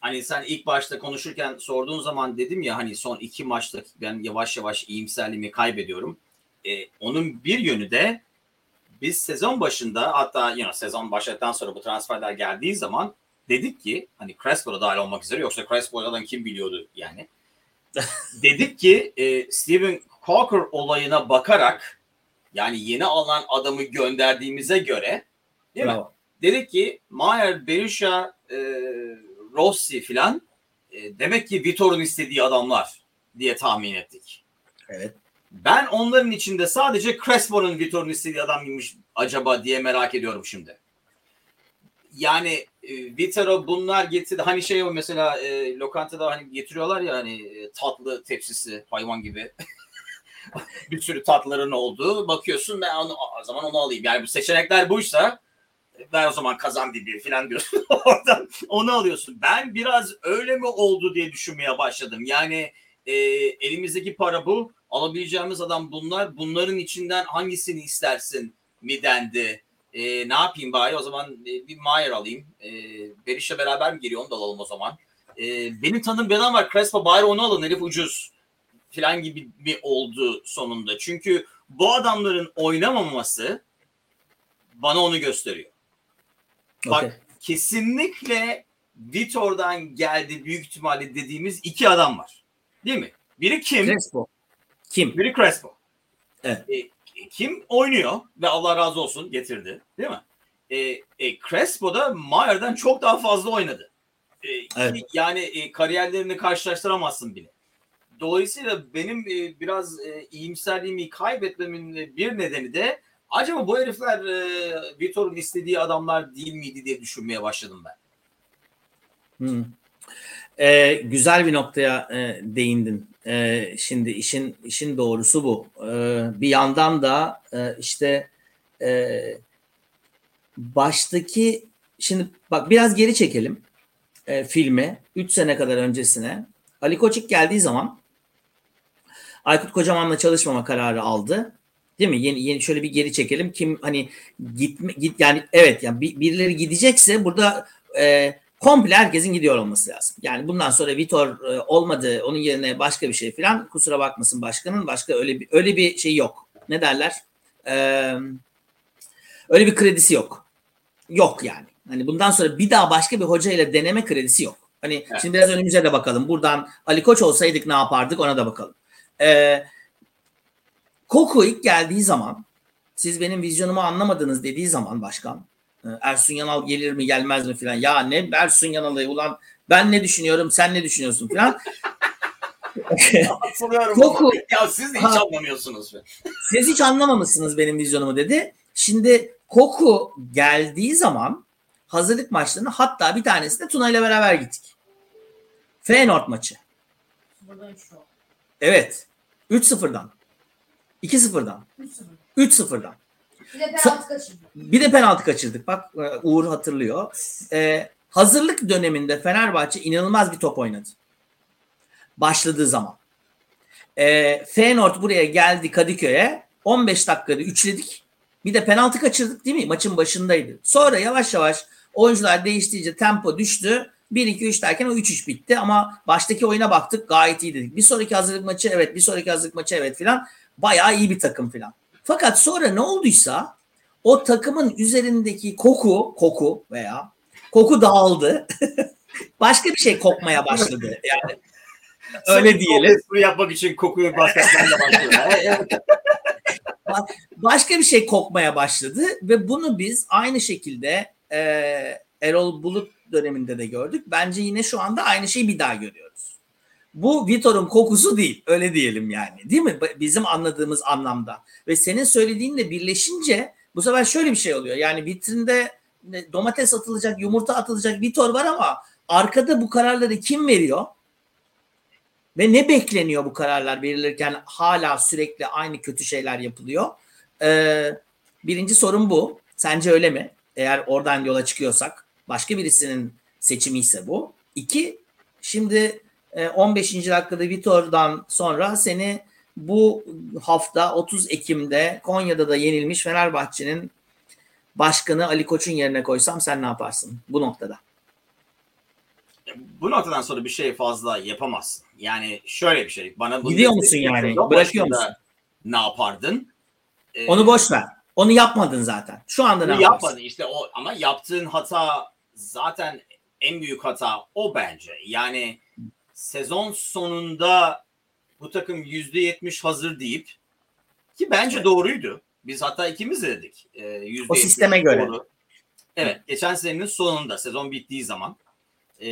hani sen ilk başta konuşurken sorduğun zaman dedim ya, hani son iki maçta ben yavaş yavaş iyimserliğimi kaybediyorum. Ee, onun bir yönü de biz sezon başında, hatta you know, sezon başladıktan sonra bu transferler geldiği zaman dedik ki hani Crespo'da dahil olmak üzere, yoksa Crespo'dan kim biliyordu yani. Dedik ki e, Steven Cocker olayına bakarak, yani yeni alan adamı gönderdiğimize göre değil mi? Dedik ki Mayer, Berisha, e, Rossi filan e, demek ki Vitor'un istediği adamlar diye tahmin ettik. Evet. Ben onların içinde sadece Crespo'nun Vitor'un istediği adam mıymış acaba diye merak ediyorum şimdi. Yani e, Vitor'a bunlar getirdi. Hani şey o mesela e, lokantada hani getiriyorlar ya hani tatlı tepsisi hayvan gibi. bir sürü tatların olduğu. Bakıyorsun ben onu, o zaman onu alayım. Yani bu seçenekler buysa ben o zaman kazan dibi falan diyorsun. Oradan onu alıyorsun. Ben biraz öyle mi oldu diye düşünmeye başladım. Yani e, elimizdeki para bu. Alabileceğimiz adam bunlar. Bunların içinden hangisini istersin mi dendi. E, ne yapayım bari o zaman e, bir Mayer alayım. E, Berisha'la beraber mi giriyor onu da alalım o zaman. E, benim tanım bir adam var. Crespo bari onu alın herif ucuz falan gibi bir oldu sonunda. Çünkü bu adamların oynamaması bana onu gösteriyor. Bak okay. Kesinlikle Vitor'dan geldi büyük ihtimalle dediğimiz iki adam var. Değil mi? Biri kim? Crespo. Kim? Biri Crespo. Evet. E, Kim oynuyor ve Allah razı olsun getirdi değil mi? E, e, Crespo da Mayer'den çok daha fazla oynadı. E, evet. Yani e, kariyerlerini karşılaştıramazsın bile. Dolayısıyla benim e, biraz e, iyimserliğimi kaybetmemin bir nedeni de acaba bu herifler e, Vitor'un istediği adamlar değil miydi diye düşünmeye başladım ben. Hmm. E, güzel bir noktaya e, değindin. Ee, şimdi işin işin doğrusu bu. Ee, bir yandan da e, işte e, baştaki şimdi bak biraz geri çekelim e, filmi. üç sene kadar öncesine. Ali Koç ilk geldiği zaman Aykut Kocaman'la çalışmama kararı aldı. Değil mi? Yeni yeni şöyle bir geri çekelim. Kim hani gitme git yani evet yani birileri gidecekse burada eee komple herkesin gidiyor olması lazım. Yani bundan sonra Vitor olmadı, onun yerine başka bir şey falan. Kusura bakmasın başkanın, başka öyle bir öyle bir şey yok. Ne derler? Ee, öyle bir kredisi yok. Yok yani. Hani bundan sonra bir daha başka bir hoca ile deneme kredisi yok. Hani evet. Şimdi biraz önümüze de bakalım. Buradan Ali Koç olsaydık ne yapardık ona da bakalım. Ee, Koku ilk geldiği zaman, siz benim vizyonumu anlamadınız dediği zaman başkan. Ersun Yanal gelir mi gelmez mi filan. Ya ne Ersun Yanal'ı ulan ben ne düşünüyorum sen ne düşünüyorsun filan. Koku, ya siz hiç ha, anlamıyorsunuz. Siz hiç anlamamışsınız benim vizyonumu dedi. Şimdi Koku geldiği zaman hazırlık maçlarını hatta bir tanesinde Tuna ile beraber gittik. Feyenoord maçı. Evet. üç sıfırdan. iki sıfırdan. üç sıfırdan. Bir de penaltı kaçırdık. Bir de penaltı kaçırdık. Bak Uğur hatırlıyor. Ee, hazırlık döneminde Fenerbahçe inanılmaz bir top oynadı. Başladığı zaman. Ee, Feyenoord buraya geldi Kadıköy'e. on beş dakikada üçledik. Bir de penaltı kaçırdık değil mi? Maçın başındaydı. Sonra yavaş yavaş oyuncular değiştiğince tempo düştü. bir iki üç derken o üç üç bitti. Ama baştaki oyuna baktık gayet iyi dedik. Bir sonraki hazırlık maçı evet. Bir sonraki hazırlık maçı evet filan. Bayağı iyi bir takım filan. Fakat sonra ne olduysa o takımın üzerindeki koku, koku veya koku dağıldı. Başka bir şey kokmaya başladı. Yani öyle diyelim. Bunu yapmak için kokuyu başkasından da başlıyor. Başka bir şey kokmaya başladı ve bunu biz aynı şekilde e, Erol Bulut döneminde de gördük. Bence yine şu anda aynı şeyi bir daha görüyoruz. Bu Vitor'un kokusu değil. Öyle diyelim yani. Değil mi? Bizim anladığımız anlamda. Ve senin söylediğinle birleşince bu sefer şöyle bir şey oluyor. Yani vitrinde domates atılacak, yumurta atılacak Vitor var ama arkada bu kararları kim veriyor? Ve ne bekleniyor bu kararlar verilirken hala sürekli aynı kötü şeyler yapılıyor? Ee, birinci sorun bu. Sence öyle mi? Eğer oradan yola çıkıyorsak. Başka birisinin seçimi ise bu. İki, şimdi on beşinci dakikada Vitor'dan sonra seni bu hafta otuz Ekim'de Konya'da da yenilmiş Fenerbahçe'nin başkanı Ali Koç'un yerine koysam sen ne yaparsın bu noktada? Bu noktadan sonra bir şey fazla yapamazsın. Yani şöyle bir şey. Bana gidiyor musun yani? Bırakıyor musun? Ne yapardın? Ee, Onu boş ver. Onu yapmadın zaten. Şu anda ne yaparsın? Yapmadın işte o ama yaptığın hata zaten en büyük hata o bence. Yani sezon sonunda bu takım yüzde yetmiş hazır deyip ki bence evet. Doğruydu. Biz hatta ikimiz de dedik. yüzde yetmiş o sisteme göre. Doğru. Evet. Geçen senenin sonunda sezon bittiği zaman e,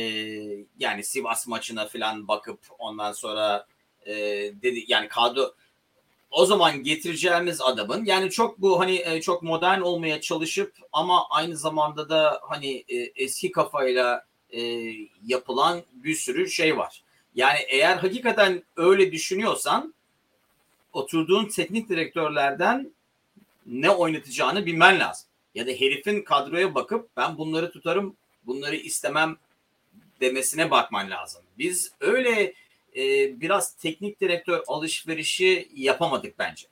yani Sivas maçına falan bakıp ondan sonra e, dedi yani kadro o zaman getireceğimiz adamın yani çok bu hani e, çok modern olmaya çalışıp ama aynı zamanda da hani e, eski kafayla E, yapılan bir sürü şey var. Yani eğer hakikaten öyle düşünüyorsan oturduğun teknik direktörlerden ne oynatacağını bilmen lazım. Ya da herifin kadroya bakıp ben bunları tutarım, bunları istemem demesine bakman lazım. Biz öyle e, biraz teknik direktör alışverişi yapamadık bence.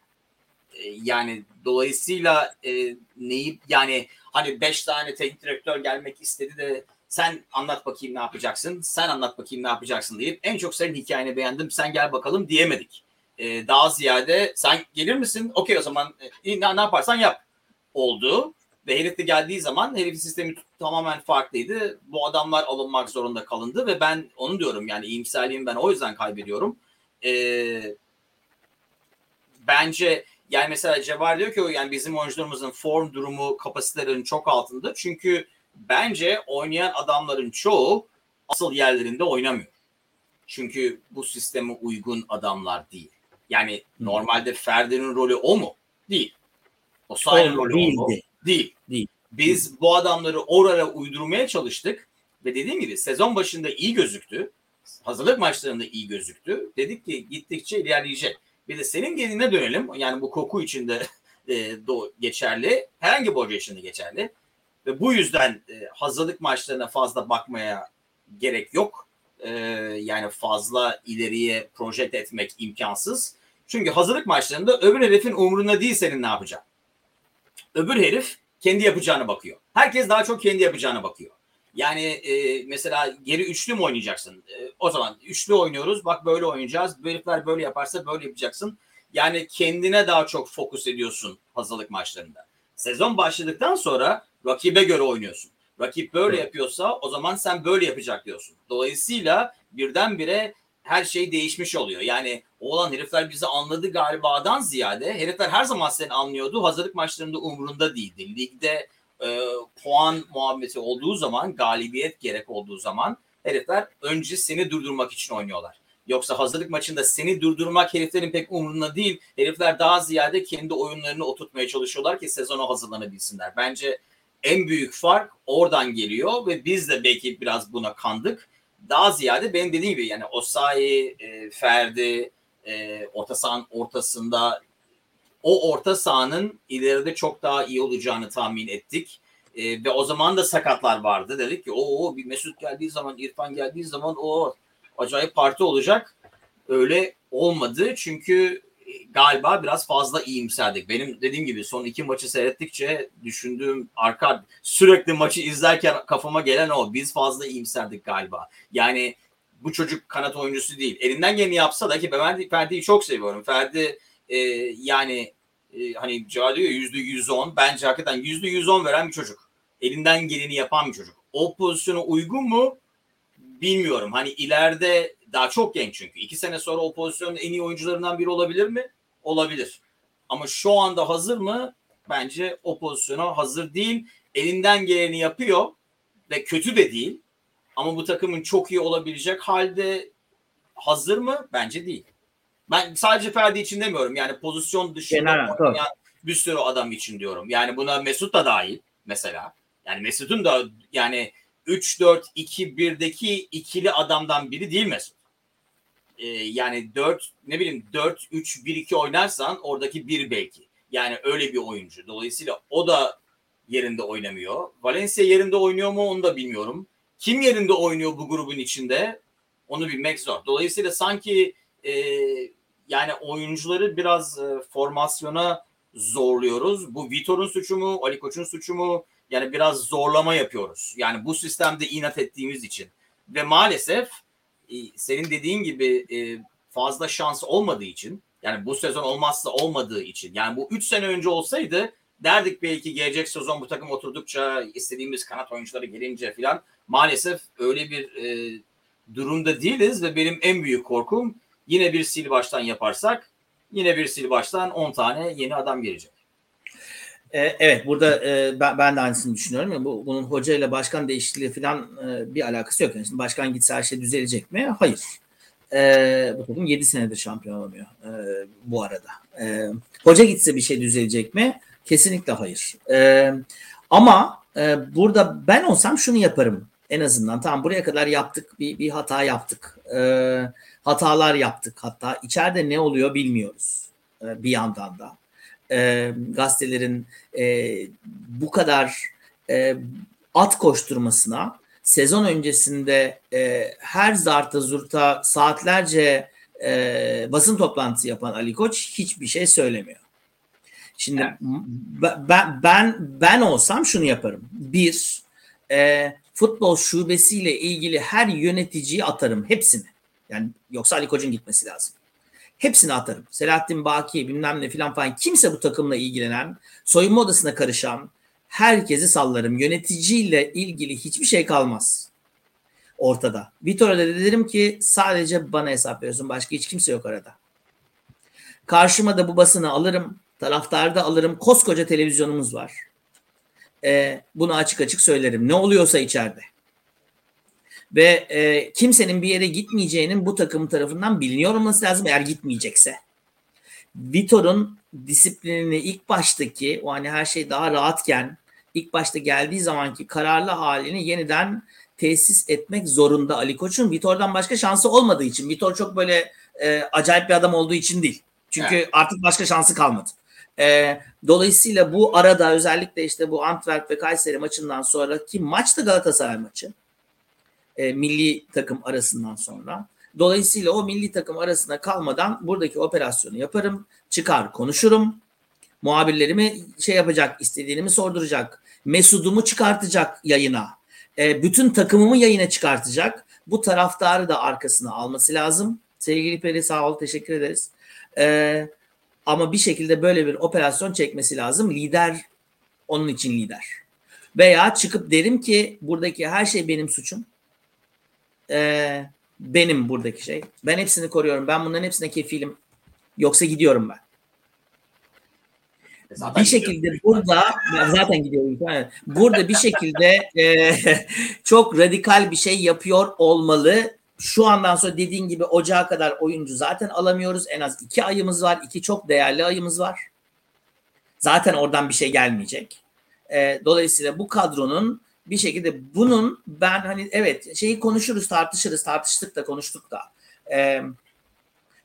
E, yani dolayısıyla e, neyi yani hani beş tane teknik direktör gelmek istedi de sen anlat bakayım ne yapacaksın, sen anlat bakayım ne yapacaksın deyip en çok senin hikayeni beğendim, sen gel bakalım diyemedik. E, daha ziyade sen gelir misin? Okey o zaman e, ne, ne yaparsan yap oldu. Ve herif de geldiği zaman herif sistemi tamamen farklıydı. Bu adamlar alınmak zorunda kalındı ve ben onu diyorum yani iyimserliğimi ben o yüzden kaybediyorum. Ee, bence yani mesela Cevahir diyor ki yani bizim oyuncularımızın form durumu kapasitelerinin çok altında. Çünkü bence oynayan adamların çoğu asıl yerlerinde oynamıyor. Çünkü bu sisteme uygun adamlar değil. Yani hmm. normalde Ferdi'nin rolü o mu? Değil. O sayın rolü değildi. O mu? Değil. Değil. Biz Değil. bu adamları oraya uydurmaya çalıştık ve dediğim gibi sezon başında iyi gözüktü. Hazırlık maçlarında iyi gözüktü. Dedik ki gittikçe ilerleyecek. Bir de senin geline dönelim. Yani bu koku içinde e, geçerli. Herhangi bir hoca içinde geçerli. Ve bu yüzden e, hazırlık maçlarına fazla bakmaya gerek yok. E, yani fazla ileriye projekte etmek imkansız. Çünkü hazırlık maçlarında öbür herifin umurunda değil senin ne yapacağın. Öbür herif kendi yapacağına bakıyor. Herkes daha çok kendi yapacağına bakıyor. Yani e, mesela geri üçlü mü oynayacaksın? E, o zaman üçlü oynuyoruz. Bak böyle oynayacağız. Bu herifler böyle yaparsa böyle yapacaksın. Yani kendine daha çok fokus ediyorsun hazırlık maçlarında. Sezon başladıktan sonra rakibe göre oynuyorsun. Rakip böyle evet. yapıyorsa o zaman sen böyle yapacak diyorsun. Dolayısıyla birdenbire her şey değişmiş oluyor. Yani olan herifler bizi anladı galiba'dan ziyade herifler her zaman seni anlıyordu. Hazırlık maçlarında umurunda değildi. Ligde e, puan muhabbeti olduğu zaman, galibiyet gerek olduğu zaman herifler önce seni durdurmak için oynuyorlar. Yoksa hazırlık maçında seni durdurmak heriflerin pek umurunda değil. Herifler daha ziyade kendi oyunlarını oturtmaya çalışıyorlar ki sezona hazırlanabilsinler. Bence en büyük fark oradan geliyor ve biz de belki biraz buna kandık. Daha ziyade benim dediğim gibi yani Osayi, e, Ferdi, e, orta sahanın ortasında o orta sahanın ileride çok daha iyi olacağını tahmin ettik. E, ve o zaman da sakatlar vardı. Dedik ki o bir Mesut geldiği zaman, İrfan geldiği zaman o acayip parti olacak. Öyle olmadı. Çünkü galiba biraz fazla iyimserdik. Benim dediğim gibi son iki maçı seyrettikçe düşündüğüm arka sürekli maçı izlerken kafama gelen o. Biz fazla iyimserdik galiba. Yani bu çocuk kanat oyuncusu değil. Elinden geleni yapsa da ki ben Ferdi'yi çok seviyorum. Ferdi e, yani e, hani Cahil diyor yüzde yüz on. Bence hakikaten yüzde yüz on veren bir çocuk. Elinden geleni yapan bir çocuk. O pozisyona uygun mu? Bilmiyorum. Hani ileride daha çok genç çünkü. İki sene sonra o pozisyonun en iyi oyuncularından biri olabilir mi? Olabilir. Ama şu anda hazır mı? Bence o pozisyona hazır değil. Elinden geleni yapıyor ve kötü de değil. Ama bu takımın çok iyi olabilecek halde hazır mı? Bence değil. Ben sadece Ferdi için demiyorum. Yani pozisyon dışında oynayan bir sürü adam için diyorum. Yani buna Mesut da dahil mesela. Yani Mesut'un da yani üç dört iki bir'deki ikili adamdan biri değil Mesut. Ee, yani dört ne bileyim dört üç bir iki oynarsan oradaki bir belki. Yani öyle bir oyuncu. Dolayısıyla o da yerinde oynamıyor. Valencia yerinde oynuyor mu onu da bilmiyorum. Kim yerinde oynuyor bu grubun içinde onu bilmek zor. Dolayısıyla sanki e, yani oyuncuları biraz e, formasyona zorluyoruz. Bu Vitor'un suçu mu? Ali Koç'un suçu mu? Yani biraz zorlama yapıyoruz. Yani bu sistemde inat ettiğimiz için. Ve maalesef senin dediğin gibi fazla şans olmadığı için, yani bu sezon olmazsa olmadığı için, yani bu üç sene önce olsaydı derdik belki gelecek sezon bu takım oturdukça istediğimiz kanat oyuncuları gelince filan. Maalesef öyle bir durumda değiliz ve benim en büyük korkum yine bir sil baştan yaparsak yine bir sil baştan on tane yeni adam gelecek. Evet, burada ben de aynısını düşünüyorum. Bunun hoca ile başkan değişikliği falan bir alakası yok. Yani şimdi başkan gitse her şey düzelecek mi? Hayır. Bu takım yedi senedir şampiyon olamıyor bu arada. Hoca gitse bir şey düzelecek mi? Kesinlikle hayır. Ama burada ben olsam şunu yaparım en azından. Tamam, buraya kadar yaptık, bir, bir hata yaptık. Hatalar yaptık hatta. İçeride ne oluyor bilmiyoruz. bir yandan da. E, gazetelerin e, bu kadar e, at koşturmasına, sezon öncesinde e, her zarta zurta saatlerce e, basın toplantısı yapan Ali Koç hiçbir şey söylemiyor. Şimdi evet. ben, ben ben olsam şunu yaparım. Bir, e, futbol şubesiyle ilgili her yöneticiyi atarım. Hepsini. Yani yoksa Ali Koç'un gitmesi lazım. Hepsini atarım. Selahattin Baki, bilmem ne filan falan, kimse bu takımla ilgilenen, soyunma odasına karışan herkesi sallarım. Yöneticiyle ilgili hiçbir şey kalmaz ortada. Vitor'a da derim ki sadece bana hesap veriyorsun. Başka hiç kimse yok arada. Karşıma da bu basını alırım. Taraftarı da alırım. Koskoca televizyonumuz var. Ee, bunu açık açık söylerim. Ne oluyorsa içeride. Ve e, kimsenin bir yere gitmeyeceğinin bu takım tarafından biliniyor olması lazım eğer gitmeyecekse. Vitor'un disiplinini ilk baştaki, o hani her şey daha rahatken, ilk başta geldiği zamanki kararlı halini yeniden tesis etmek zorunda Ali Koç'un. Vitor'dan başka şansı olmadığı için. Vitor çok böyle e, acayip bir adam olduğu için değil. Çünkü evet. artık başka şansı kalmadı. E, dolayısıyla bu arada özellikle işte bu Antwerp ve Kayseri maçından sonraki maç da Galatasaray maçı. E, milli takım arasından sonra. Dolayısıyla o milli takım arasına kalmadan buradaki operasyonu yaparım. Çıkar konuşurum. Muhabirlerimi şey yapacak, istediğimi sorduracak. Mesut'umu çıkartacak yayına. E, bütün takımımı yayına çıkartacak. Bu taraftarı da arkasına alması lazım. Sevgili Peri, sağ ol, teşekkür ederiz. E, ama bir şekilde böyle bir operasyon çekmesi lazım. Lider, onun için lider. Veya çıkıp derim ki buradaki her şey benim suçum. Ee, benim buradaki şey. Ben hepsini koruyorum. Ben bunların hepsine kefilim. Yoksa gidiyorum ben. Zaten bir şekilde gidiyorum. burada zaten gidiyorum. Burada bir şekilde e, çok radikal bir şey yapıyor olmalı. Şu andan sonra dediğin gibi ocağa kadar oyuncu zaten alamıyoruz. En az iki ayımız var. İki çok değerli ayımız var. Zaten oradan bir şey gelmeyecek. E, dolayısıyla bu kadronun bir şekilde bunun ben hani evet şeyi konuşuruz tartışırız tartıştık da konuştuk da ee,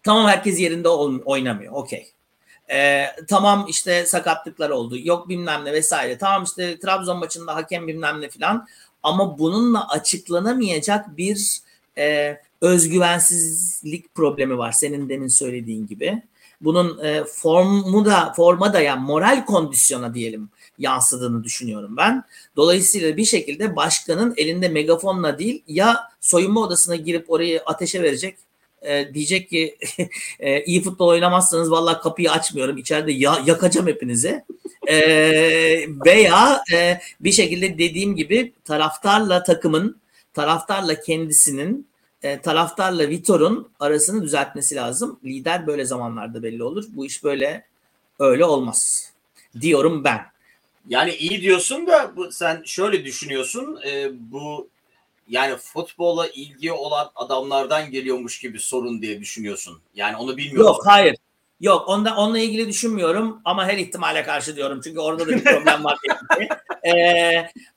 tamam herkes yerinde oynamıyor okey ee, tamam işte sakatlıklar oldu yok bilmem ne vesaire tamam işte Trabzon maçında hakem bilmem ne filan ama bununla açıklanamayacak bir e, özgüvensizlik problemi var senin demin söylediğin gibi bunun e, formu da forma da yani moral kondisyona diyelim yansıdığını düşünüyorum ben. Dolayısıyla bir şekilde başkanın elinde megafonla değil ya soyunma odasına girip orayı ateşe verecek e, diyecek ki e, iyi futbol oynamazsanız vallahi kapıyı açmıyorum içeride ya, yakacağım hepinizi e, veya e, bir şekilde dediğim gibi taraftarla takımın taraftarla kendisinin e, taraftarla Vitor'un arasını düzeltmesi lazım. Lider böyle zamanlarda belli olur. Bu iş böyle öyle olmaz diyorum ben. Yani iyi diyorsun da bu, sen şöyle düşünüyorsun e, bu yani futbola ilgi olan adamlardan geliyormuş gibi sorun diye düşünüyorsun. Yani onu bilmiyorum. Yok hayır. Yok onda, onunla ilgili düşünmüyorum ama her ihtimale karşı diyorum. Çünkü orada da bir problem var. e,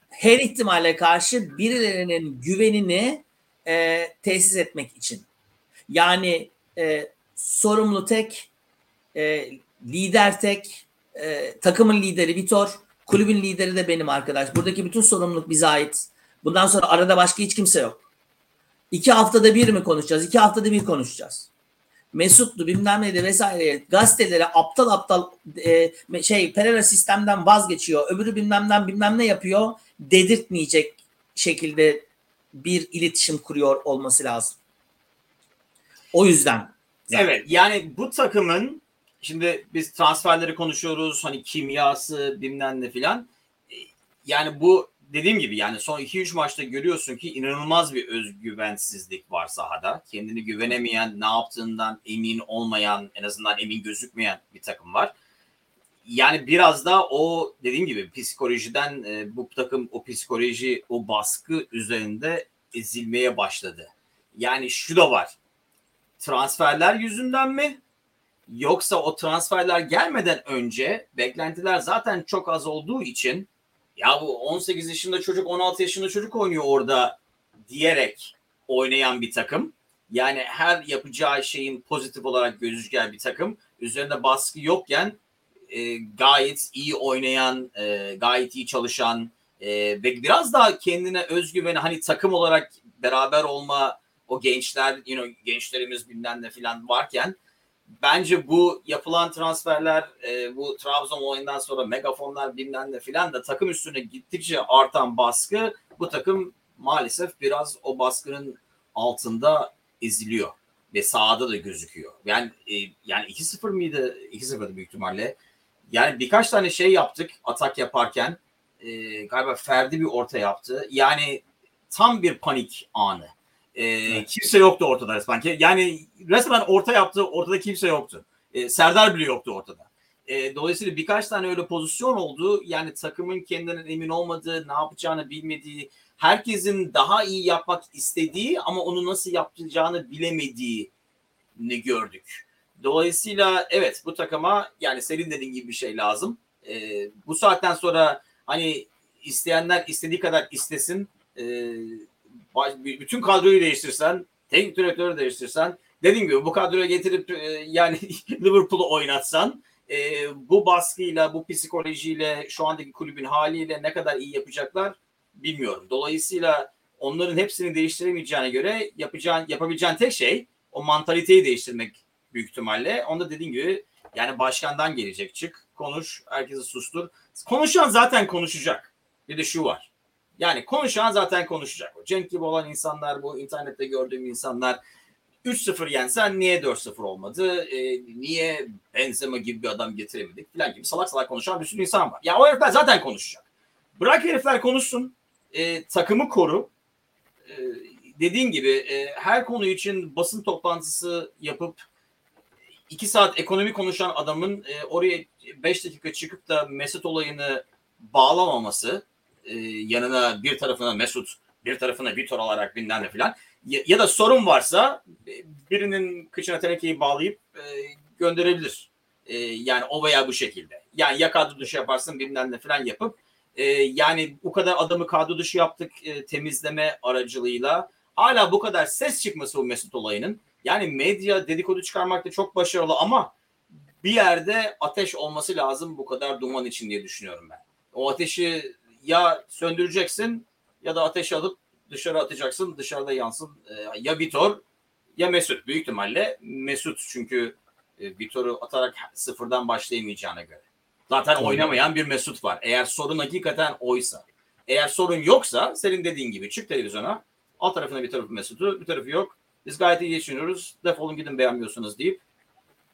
her ihtimale karşı birilerinin güvenini e, tesis etmek için. Yani e, sorumlu tek, e, lider tek, e, takımın lideri Vitor. Kulübün lideri de benim arkadaş. Buradaki bütün sorumluluk bize ait. Bundan sonra arada başka hiç kimse yok. İki haftada bir mi konuşacağız? İki haftada bir konuşacağız. Mesut'lu bilmem neydi vesaire. Gazetelere aptal aptal e, şey Pereira sistemden vazgeçiyor. Öbürü bilmemden bilmem ne yapıyor. Dedirtmeyecek şekilde bir iletişim kuruyor olması lazım. O yüzden. Zaten. Evet yani bu takımın şimdi biz transferleri konuşuyoruz. Hani kimyası bilmem ne filan. Yani bu dediğim gibi yani son iki üç maçta görüyorsun ki inanılmaz bir özgüvensizlik var sahada. Kendini güvenemeyen, ne yaptığından emin olmayan, en azından emin gözükmeyen bir takım var. Yani biraz da o dediğim gibi psikolojiden bu takım o psikoloji, o baskı üzerinde ezilmeye başladı. Yani şu da var. Transferler yüzünden mi? Yoksa o transferler gelmeden önce beklentiler zaten çok az olduğu için ya bu on sekiz yaşında çocuk on altı yaşında çocuk oynuyor orada diyerek oynayan bir takım. Yani her yapacağı şeyin pozitif olarak gözüken bir takım, üzerinde baskı yokken e, gayet iyi oynayan, e, gayet iyi çalışan e, ve biraz daha kendine özgüveni, hani takım olarak beraber olma, o gençler, you know, gençlerimiz bilmem ne filan varken, bence bu yapılan transferler, e, bu Trabzon olayından sonra megafonlar bilmem ne filan da takım üstüne gittikçe artan baskı, bu takım maalesef biraz o baskının altında eziliyor ve sahada da gözüküyor. Yani e, yani iki sıfır mıydı? iki sıfırdı büyük ihtimalle. Yani birkaç tane şey yaptık atak yaparken. E, galiba Ferdi bir orta yaptı. Yani tam bir panik anı. E, evet. Kimse yoktu ortada resmen. Yani resmen orta yaptı, ortada kimse yoktu. E, Serdar bile yoktu ortada. E, dolayısıyla birkaç tane öyle pozisyon oldu. Yani takımın kendinden emin olmadığı, ne yapacağını bilmediği, herkesin daha iyi yapmak istediği ama onu nasıl yapacağını bilemediğini gördük. Dolayısıyla evet, bu takıma yani senin dediğin gibi bir şey lazım. E, bu saatten sonra hani isteyenler istediği kadar istesin, e, bütün kadroyu değiştirsen, teknik direktörü değiştirsen, dediğim gibi bu kadroya getirip e, yani Liverpool'u oynatsan, e, bu baskıyla, bu psikolojiyle, şu andaki kulübün haliyle ne kadar iyi yapacaklar bilmiyorum. Dolayısıyla onların hepsini değiştiremeyeceğine göre yapacağın, yapabileceğin tek şey o mantaliteyi değiştirmek büyük ihtimalle. Onda dediğim gibi yani başkandan gelecek, çık, konuş, herkesi sustur. Konuşan zaten konuşacak. Bir de şu var. Yani konuşan zaten konuşacak. Cenk gibi olan insanlar, bu internette gördüğüm insanlar, üç sıfır yensen niye dört sıfır olmadı? E, niye Benzema gibi bir adam getiremedik? Falan gibi salak salak konuşan bir sürü insan var. Ya o herifler zaten konuşacak. Bırak herifler konuşsun. E, takımı koru. E, dediğin gibi e, her konu için basın toplantısı yapıp iki saat ekonomi konuşan adamın e, oraya beş dakika çıkıp da Mesut olayını bağlamaması, e, yanına bir tarafına Mesut, bir tarafına Vitor alarak bilmem ne filan, ya, ya da sorun varsa birinin kıçına tenekeyi bağlayıp e, gönderebilir. E, yani o veya bu şekilde. Yani ya kadro dışı yaparsın bilmem ne filan yapıp, Ee, yani bu kadar adamı kadro dışı yaptık e, temizleme aracılığıyla, hala bu kadar ses çıkması bu Mesut olayının. Yani medya dedikodu çıkarmakta çok başarılı ama bir yerde ateş olması lazım bu kadar duman için diye düşünüyorum ben. O ateşi ya söndüreceksin ya da ateş alıp dışarı atacaksın, dışarıda yansın. Ee, ya Vitor ya Mesut, büyük ihtimalle Mesut, çünkü e, Vitor'u atarak sıfırdan başlayamayacağına göre. Zaten oynamayan bir Mesut var. Eğer sorun hakikaten oysa. Eğer sorun yoksa senin dediğin gibi çık televizyona. Alt tarafına bir tarafı Mesut'u, bir tarafı yok. Biz gayet iyi geçiniyoruz. Defolun gidin, beğenmiyorsunuz deyip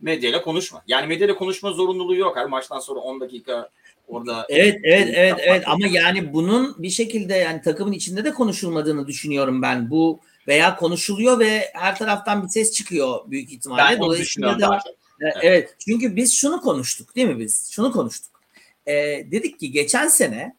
medyayla konuşma. Yani medyayla konuşma zorunluluğu yok. Her maçtan sonra on dakika orada. Evet, evet, evet, evet. Ama yani bunun bir şekilde yani takımın içinde de konuşulmadığını düşünüyorum ben. Bu veya konuşuluyor ve her taraftan bir ses çıkıyor büyük ihtimalle. Ben onu düşünüyorum da... Evet. Evet, çünkü biz şunu konuştuk değil mi biz? Şunu konuştuk. Ee, dedik ki geçen sene,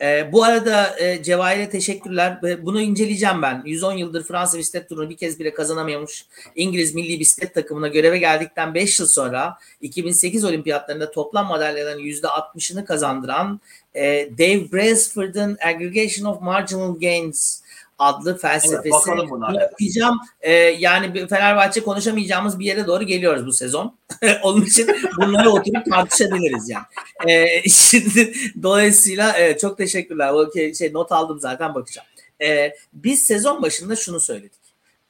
e, bu arada e, Cevahir'e teşekkürler. Bunu inceleyeceğim ben. yüz on yıldır Fransa bisiklet turunu bir kez bile kazanamamış İngiliz milli bisiklet takımına göreve geldikten beş yıl sonra iki bin sekiz olimpiyatlarında toplam madalyaların yüzde altmışını kazandıran e, Dave Brailsford'un Aggregation of Marginal Gains adlı felsefesi. Evet, okuyacağım. Ee, yani Fenerbahçe konuşamayacağımız bir yere doğru geliyoruz bu sezon. Onun için bunları oturup tartışabiliriz yani. Ee, şimdi dolayısıyla e, çok teşekkürler. O şey, not aldım zaten, bakacağım. Ee, biz sezon başında şunu söyledik.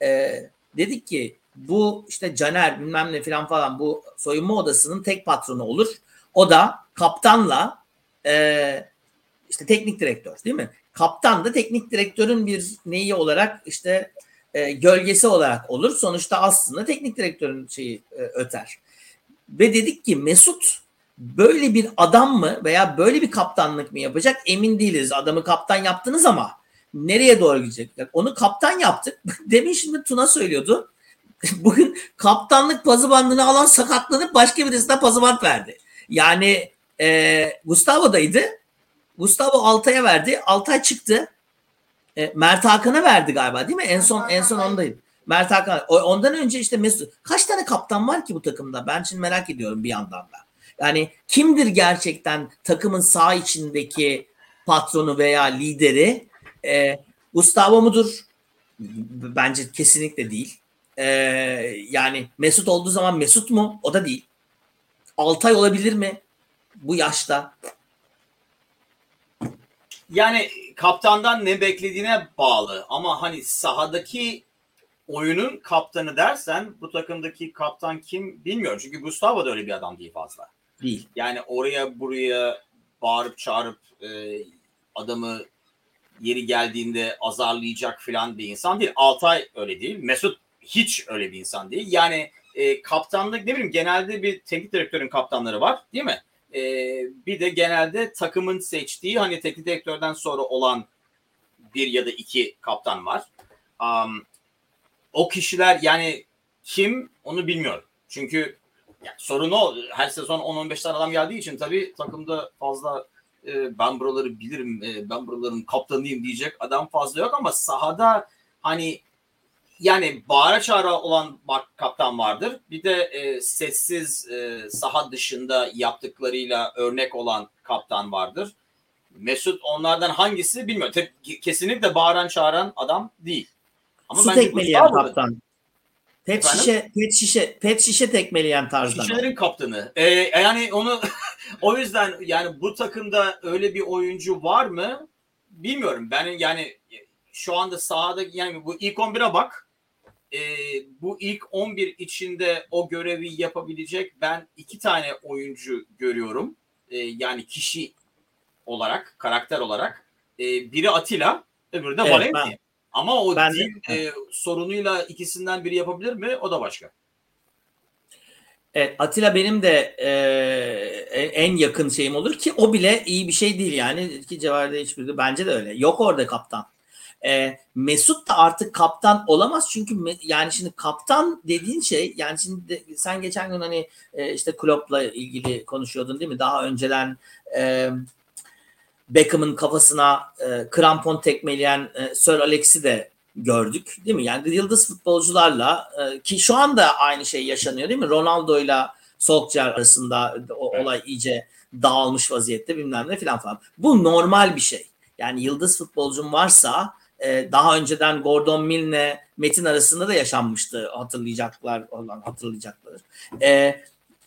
Ee, dedik ki bu işte Caner bilmem ne filan falan, bu soyunma odasının tek patronu olur. O da kaptanla e, işte teknik direktör değil mi? Kaptan da teknik direktörün bir neyi olarak işte e, gölgesi olarak olur. Sonuçta aslında teknik direktörün şeyi e, öter. Ve dedik ki Mesut böyle bir adam mı veya böyle bir kaptanlık mı yapacak emin değiliz. Adamı kaptan yaptınız ama nereye doğru gidecek? Onu kaptan yaptık. Demin şimdi Tuna söylüyordu. Bugün kaptanlık pazı bandını alan sakatlanıp başka birisine pazı band verdi. Yani e, Gustavo'daydı. Gustavo Altay'a verdi. Altay çıktı. E, Mert Hakan'a verdi galiba değil mi? En son en son ondayım. Mert Hakan. Ondan önce işte Mesut. Kaç tane kaptan var ki bu takımda? Ben şimdi merak ediyorum bir yandan da. Yani kimdir gerçekten takımın saha içindeki patronu veya lideri? E, Gustavo mudur? Bence kesinlikle değil. Ee, yani Mesut olduğu zaman Mesut mu? O da değil. Altay olabilir mi? Bu yaşta. Yani kaptandan ne beklediğine bağlı. Ama hani sahadaki oyunun kaptanı dersen bu takımdaki kaptan kim bilmiyorum. Çünkü Gustavo da öyle bir adam değil fazla. Değil. Yani oraya buraya bağırıp çağırıp e, adamı yeri geldiğinde azarlayacak falan bir insan değil. Altay öyle değil. Mesut hiç öyle bir insan değil. Yani e, kaptanlık ne bileyim genelde bir teknik direktörün kaptanları var değil mi? E, bir de genelde takımın seçtiği hani teknik direktörden sonra olan bir ya da iki kaptan var. Um, o kişiler yani kim onu bilmiyorum. Çünkü yani sorun o. Her sezon on on beş tane adam geldiği için tabii takımda fazla e, ben buraları bilirim, e, ben buraların kaptanıyım diyecek adam fazla yok ama sahada hani yani bağıra çağıra olan kaptan vardır. Bir de e, sessiz e, saha dışında yaptıklarıyla örnek olan kaptan vardır. Mesut onlardan hangisi bilmiyorum. Te- kesinlikle bağıran çağıran adam değil. Ama su tekmeleyen kaptan. Pet Efendim? şişe, pet şişe, pet şişe tekmeleyen tarzdan. Şişelerin kaptanı. Ee, yani onu o yüzden yani bu takımda öyle bir oyuncu var mı bilmiyorum. Ben yani şu anda sahada yani bu ilk on bire bak. Ee, bu ilk on bir içinde o görevi yapabilecek ben iki tane oyuncu görüyorum. Ee, yani kişi olarak, karakter olarak. Ee, biri Atilla, öbürü de evet, Valencia. Ben... Ama o ben dil de, e, sorunuyla ikisinden biri yapabilir mi? O da başka. Evet, Atilla benim de e, en yakın şeyim olur ki o bile iyi bir şey değil yani. Ki Cevahir'de hiçbiri bence de öyle. Yok orada kaptan. E, Mesut da artık kaptan olamaz çünkü me, yani şimdi kaptan dediğin şey yani şimdi de, sen geçen gün hani e, işte Klopp'la ilgili konuşuyordun değil mi? Daha önceden e, Beckham'ın kafasına e, krampon tekmeleyen e, Sir Alex'i de gördük değil mi? Yani yıldız futbolcularla e, ki şu anda aynı şey yaşanıyor değil mi? Ronaldo'yla Solskjaer arasında o, evet. Olay iyice dağılmış vaziyette bilmem ne filan falan. Bu normal bir şey. Yani yıldız futbolcun varsa e, daha önceden Gordon Mill'le Metin arasında da yaşanmıştı hatırlayacaklar olan hatırlayacakları. E,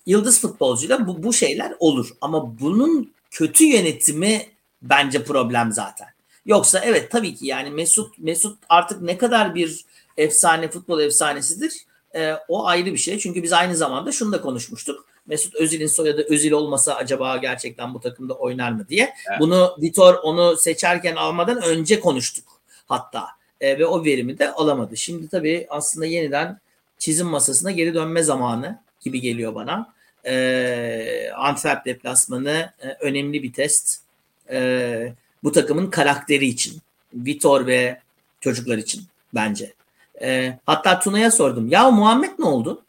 yıldız futbolcuyla bu, bu şeyler olur ama bunun kötü yönetimi bence problem zaten. Yoksa evet tabii ki yani Mesut Mesut artık ne kadar bir efsane futbol efsanesidir e, o ayrı bir şey. Çünkü biz aynı zamanda şunu da konuşmuştuk. Mesut Özil'in soyadı Özil olmasa acaba gerçekten bu takımda oynar mı diye. Evet. Bunu Vitor onu seçerken almadan önce konuştuk hatta. E, ve o verimi de alamadı. Şimdi tabii aslında yeniden çizim masasına geri dönme zamanı gibi geliyor bana. E, Antwerp deplasmanı e, önemli bir test. Ee, bu takımın karakteri için. Vitor ve çocuklar için bence. Ee, hatta Tuna'ya sordum. Ya Muhammed ne oldu?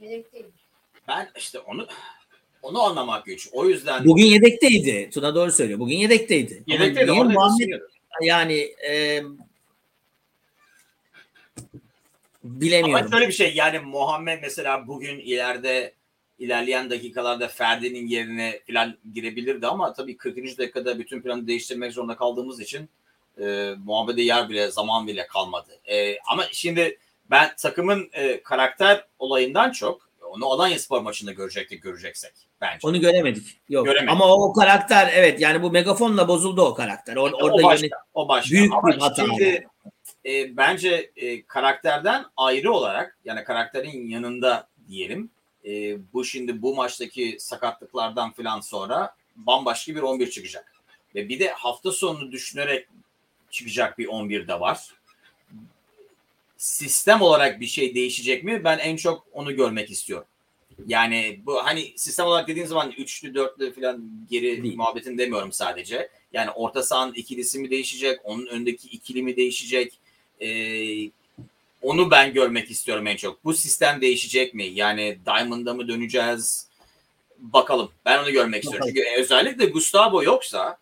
Yedekteydi. Ben işte onu onu anlamak güç. O yüzden bugün yedekteydi. Tuna doğru söylüyor. Bugün yedekteydi. Yedekteydi. Ama Muhammed yani e, bilemiyorum. Ama şöyle bir şey yani Muhammed mesela bugün ileride İlerleyen dakikalarda Ferdi'nin yerine falan girebilirdi ama tabii kırkıncı dakikada bütün planı değiştirmek zorunda kaldığımız için e, muhabbete yer bile zaman bile kalmadı. E, ama şimdi ben takımın e, karakter olayından çok onu Alanyaspor maçında görecektik göreceksek bence. Onu göremedik. Yok. Göremedik. Ama o, o karakter evet yani bu megafonla bozuldu o karakter. O, orada o başka. O başka. Büyük ama bir hata. Şimdi e, bence e, karakterden ayrı olarak yani karakterin yanında diyelim. E, bu şimdi bu maçtaki sakatlıklardan falan sonra bambaşka bir on bir çıkacak. Ve bir de hafta sonunu düşünerek çıkacak bir on bir de var. Sistem olarak bir şey değişecek mi? Ben en çok onu görmek istiyorum. Yani bu hani sistem olarak dediğin zaman üçlü dörtlü falan geri değil. Muhabbetin demiyorum sadece. Yani orta sahanın ikilisi mi değişecek? Onun önündeki ikili mi değişecek? Eee Onu ben görmek istiyorum en çok. Bu sistem değişecek mi? Yani Diamond'a mı döneceğiz? Bakalım. Ben onu görmek istiyorum. Çünkü özellikle Gustavo yoksa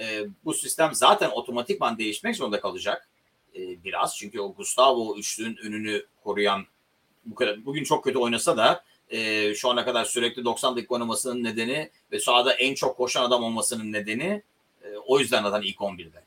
e, bu sistem zaten otomatikman değişmek zorunda kalacak. E, biraz. Çünkü o Gustavo üçlünün önünü koruyan bu kadar, bugün çok kötü oynasa da e, şu ana kadar sürekli doksan dakika oynamasının nedeni ve sahada en çok koşan adam olmasının nedeni e, o yüzden zaten ilk on birde.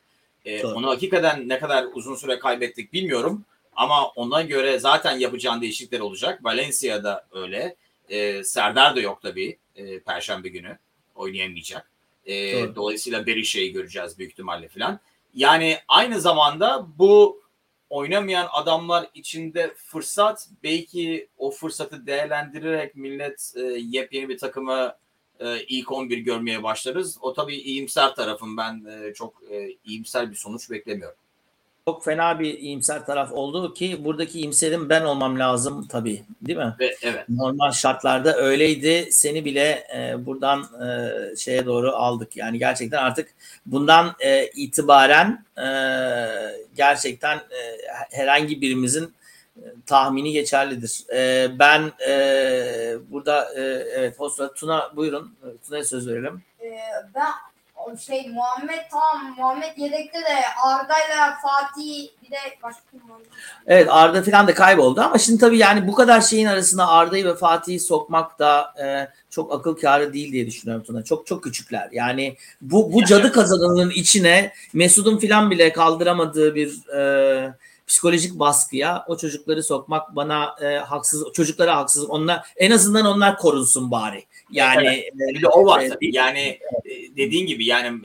E, onu hakikaten ne kadar uzun süre kaybettik bilmiyorum. Ama ona göre zaten yapacağın değişiklikler olacak. Valencia'da öyle. E, Serdar da yok tabii. E, Perşembe günü oynayamayacak. E, dolayısıyla Berisha'yı göreceğiz büyük ihtimalle falan. Yani aynı zamanda bu oynamayan adamlar içinde fırsat, belki o fırsatı değerlendirerek millet e, yepyeni bir takımı e, ilk on bir görmeye başlarız. O tabii iyimser tarafım. Ben e, çok e, iyimser bir sonuç beklemiyorum. Çok fena bir iyimser taraf oldu ki buradaki iyimserim ben olmam lazım tabii, değil mi? Evet, evet. Normal şartlarda öyleydi. Seni bile e, buradan e, şeye doğru aldık. Yani gerçekten artık bundan e, itibaren e, gerçekten e, herhangi birimizin e, tahmini geçerlidir. E, ben e, burada e, evet hosta Tuna, buyurun. Tuna'ya söz verelim. Ee, ben şey Muhammed tam Muhammed yedekte de Arda'yla Fatih bir de başka kim var? Evet, Arda falan da kayboldu ama şimdi tabii yani bu kadar şeyin arasına Arda'yı ve Fatih'i sokmak da e, çok akıl kârı değil diye düşünüyorum Tuna. Çok çok küçükler. Yani bu bu cadı kazanının içine Mesut'un falan bile kaldıramadığı bir e, psikolojik baskıya o çocukları sokmak bana e, haksız, çocuklara haksızlık. Onlar en azından onlar korunsun bari. Yani evet, bir de o var tabii. Yani dediğin gibi yani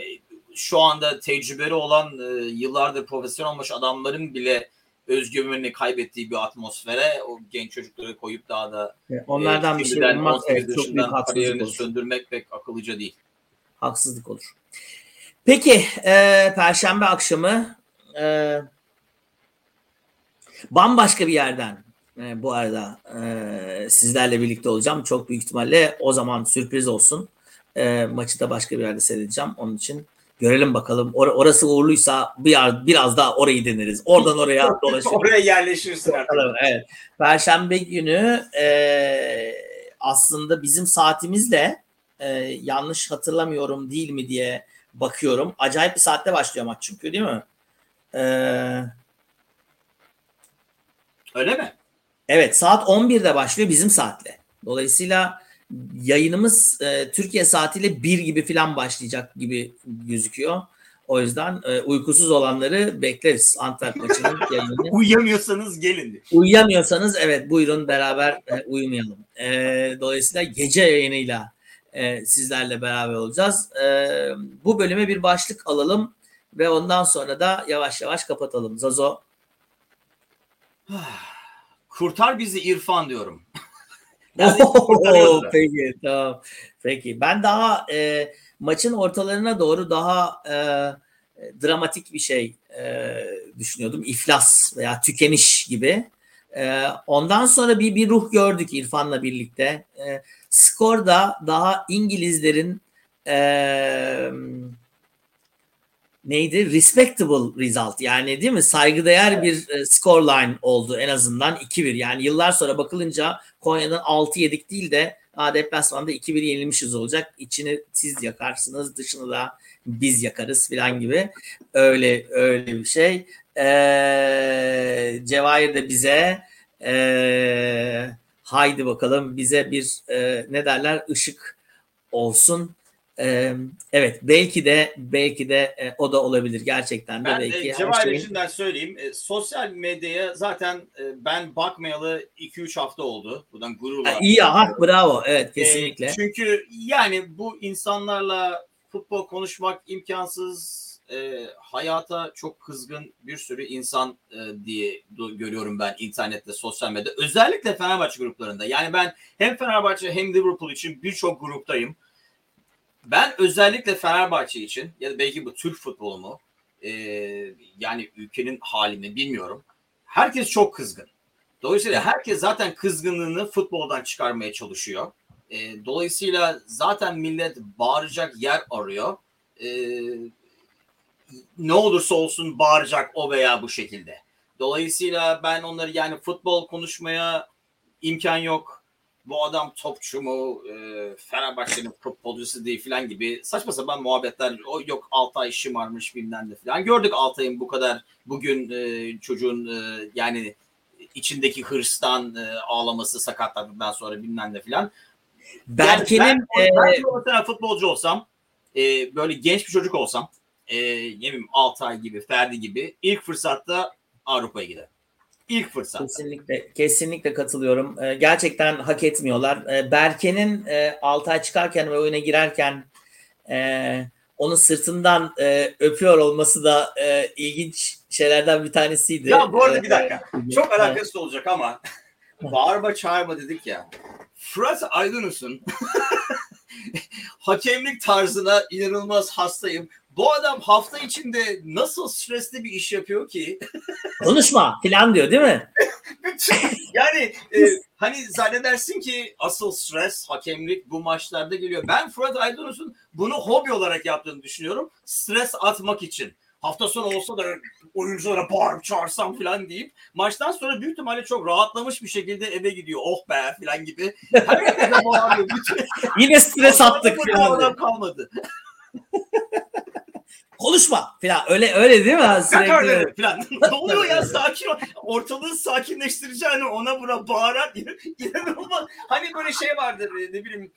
şu anda tecrübeli olan, yıllardır profesyonel olmuş adamların bile özgüvenini kaybettiği bir atmosfere o genç çocukları koyup daha da onlardan e, bir şey olmaz. Evet, çok büyük haksızlık söndürmek pek akıllıca değil. Haksızlık olur. Peki e, Perşembe akşamı e, bambaşka bir yerden Ee, bu arada e, sizlerle birlikte olacağım. Çok büyük ihtimalle o zaman sürpriz olsun. E, maçı da başka bir yerde seyredeceğim. Onun için görelim bakalım. Or- orası uğurluysa bir ar- biraz daha orayı deneriz. Oradan oraya dolaşırız. Oraya yerleşirsin artık. Evet. Perşembe günü e, aslında bizim saatimizle e, yanlış hatırlamıyorum değil mi diye bakıyorum. Acayip bir saatte başlıyor maç çünkü, değil mi? Evet. Öyle mi? Evet, saat on birde başlıyor bizim saatle. Dolayısıyla yayınımız e, Türkiye saatiyle bir gibi falan başlayacak gibi gözüküyor. O yüzden e, uykusuz olanları bekleriz. Antwerp maçının yayınını. Uyuyamıyorsanız gelin. Uyuyamıyorsanız evet buyurun beraber e, uyumayalım. E, dolayısıyla gece yayınıyla e, sizlerle beraber olacağız. E, bu bölüme bir başlık alalım ve ondan sonra da yavaş yavaş kapatalım. Zazo. Kurtar bizi İrfan diyorum. Ooo, peki tamam. Peki ben daha e, maçın ortalarına doğru daha e, dramatik bir şey e, düşünüyordum. İflas veya tükeniş gibi. E, ondan sonra bir bir ruh gördük İrfan'la birlikte. E, skorda daha İngilizlerin e, neydi? Respectable result. Yani değil mi? Saygıdeğer evet. bir e, scoreline oldu en azından iki bir. Yani yıllar sonra bakılınca Konya'dan altı yedik değil de deplasmanda iki bir yenilmişiz olacak. İçini siz yakarsınız, dışını da biz yakarız filan gibi. Öyle öyle bir şey. Ee, Cevahir de bize e, haydi bakalım bize bir e, ne derler ışık olsun. Ee, evet belki de belki de e, o da olabilir gerçekten de ben belki. Ben Cevahir şeyin... içinden söyleyeyim. E, sosyal medyaya zaten e, ben bakmayalı iki üç hafta oldu. Buradan gururla. Ha, iyi aha bravo. Evet kesinlikle. E, çünkü yani bu insanlarla futbol konuşmak imkansız. E, hayata çok kızgın bir sürü insan e, diye do- görüyorum ben internette, sosyal medyada. Özellikle Fenerbahçe gruplarında. Yani ben hem Fenerbahçe hem Liverpool için birçok gruptayım. Ben özellikle Fenerbahçe için ya da belki bu Türk futbolu mu e, yani ülkenin halini bilmiyorum. Herkes çok kızgın. Dolayısıyla herkes zaten kızgınlığını futboldan çıkarmaya çalışıyor. E, dolayısıyla zaten millet bağıracak yer arıyor. E, ne olursa olsun bağıracak o veya bu şekilde. Dolayısıyla ben onları yani futbol konuşmaya imkan yok. Bu adam topçu mu, e, Fenerbahçe'nin futbolcusu değil falan gibi saçma sapan muhabbetler. O yok Altay şımarmış bilmem ne falan. Gördük Altay'ın bu kadar bugün e, çocuğun e, yani içindeki hırstan e, ağlaması sakatlandıktan sonra bilmem ne falan. Berke'nin yani ben, e, ben o tane futbolcu olsam, e, böyle genç bir çocuk olsam, e, ne bileyim Altay gibi, Ferdi gibi ilk fırsatta Avrupa'ya gider. ilk fırsatta. Kesinlikle, kesinlikle katılıyorum. Ee, gerçekten hak etmiyorlar. Ee, Berke'nin e, Altay çıkarken ve oyuna girerken e, onun sırtından e, öpüyor olması da e, ilginç şeylerden bir tanesiydi. Ya bu arada bir dakika. Çok alakası olacak ama bağırma çağırma dedik ya. Fırat Aydınus'un hakemlik tarzına inanılmaz hastayım. Bu adam hafta içinde nasıl stresli bir iş yapıyor ki? Konuşma falan diyor değil mi? Yani e, hani zannedersin ki asıl stres, hakemlik bu maçlarda geliyor. Ben Fırat Aydınus'un bunu hobi olarak yaptığını düşünüyorum. Stres atmak için. Hafta sonu olsa da oyunculara bağırıp çağırsam falan deyip maçtan sonra büyük ihtimalle çok rahatlamış bir şekilde eve gidiyor. Oh be falan gibi. Yine stres attık. Adam kalmadı. Konuşma falan. Öyle öyle değil mi? Sürekli falan. Ne oluyor ya, sakin ol. Ortalığı sakinleştireceğini ona buna bağıran inanılmaz. Hani böyle şey vardır, ne bileyim,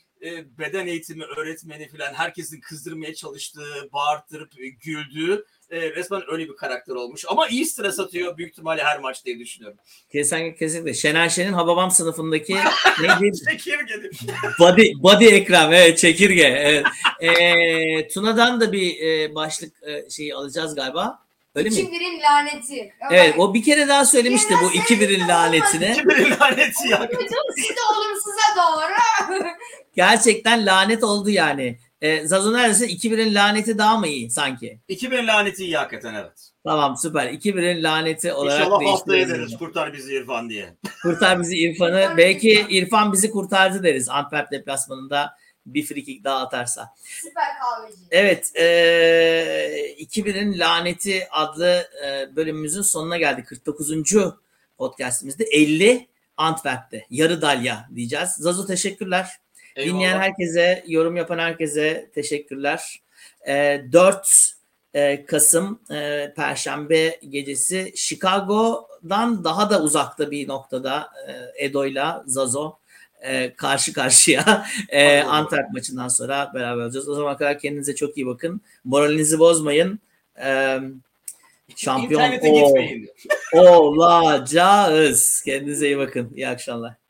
beden eğitimi öğretmeni falan, herkesin kızdırmaya çalıştığı, bağırtırıp güldüğü, e, resmen öyle bir karakter olmuş. Ama iyi stres atıyor büyük ihtimalle her maç diye düşünüyorum. Kesinlikle, kesinlikle. Şener Şen'in Hababam sınıfındaki neydi? Çekirge. Body, body Ekrem. Evet, çekirge. Evet. e, Tuna'dan da bir e, başlık e, şeyi alacağız galiba. Öyle iki mi? İki birin laneti. Evet. Evet, o bir kere daha söylemişti bu iki birin lanetini. İki birin laneti ya. Siz de olumsuza doğru. Gerçekten lanet oldu yani. E, Zazo neredeyse iki birin laneti daha mı iyi sanki? iki birin laneti iyi hakikaten, evet. Tamam, süper. iki birin laneti olarak değiştiririz. İnşallah haftaya ederiz kurtar bizi İrfan diye. Kurtar bizi İrfan'ı. Belki İrfan bizi kurtardı deriz. Antwerp deplasmanında bir frikik daha atarsa. Süper kahveci. Evet. E, iki birin laneti adlı e, bölümümüzün sonuna geldik. kırk dokuzuncu podcastimizde elli Antwerp'te. Yarı dalya diyeceğiz. Zazo teşekkürler. Eyvallah. Dinleyen herkese, yorum yapan herkese teşekkürler. E, dört Kasım e, Perşembe gecesi Chicago'dan daha da uzakta bir noktada e, Edo'yla Zazo e, karşı karşıya e, Antwerp maçından sonra beraber olacağız. O zaman kadar kendinize çok iyi bakın. Moralinizi bozmayın. E, şampiyon ol- olacağız. Kendinize iyi bakın. İyi akşamlar.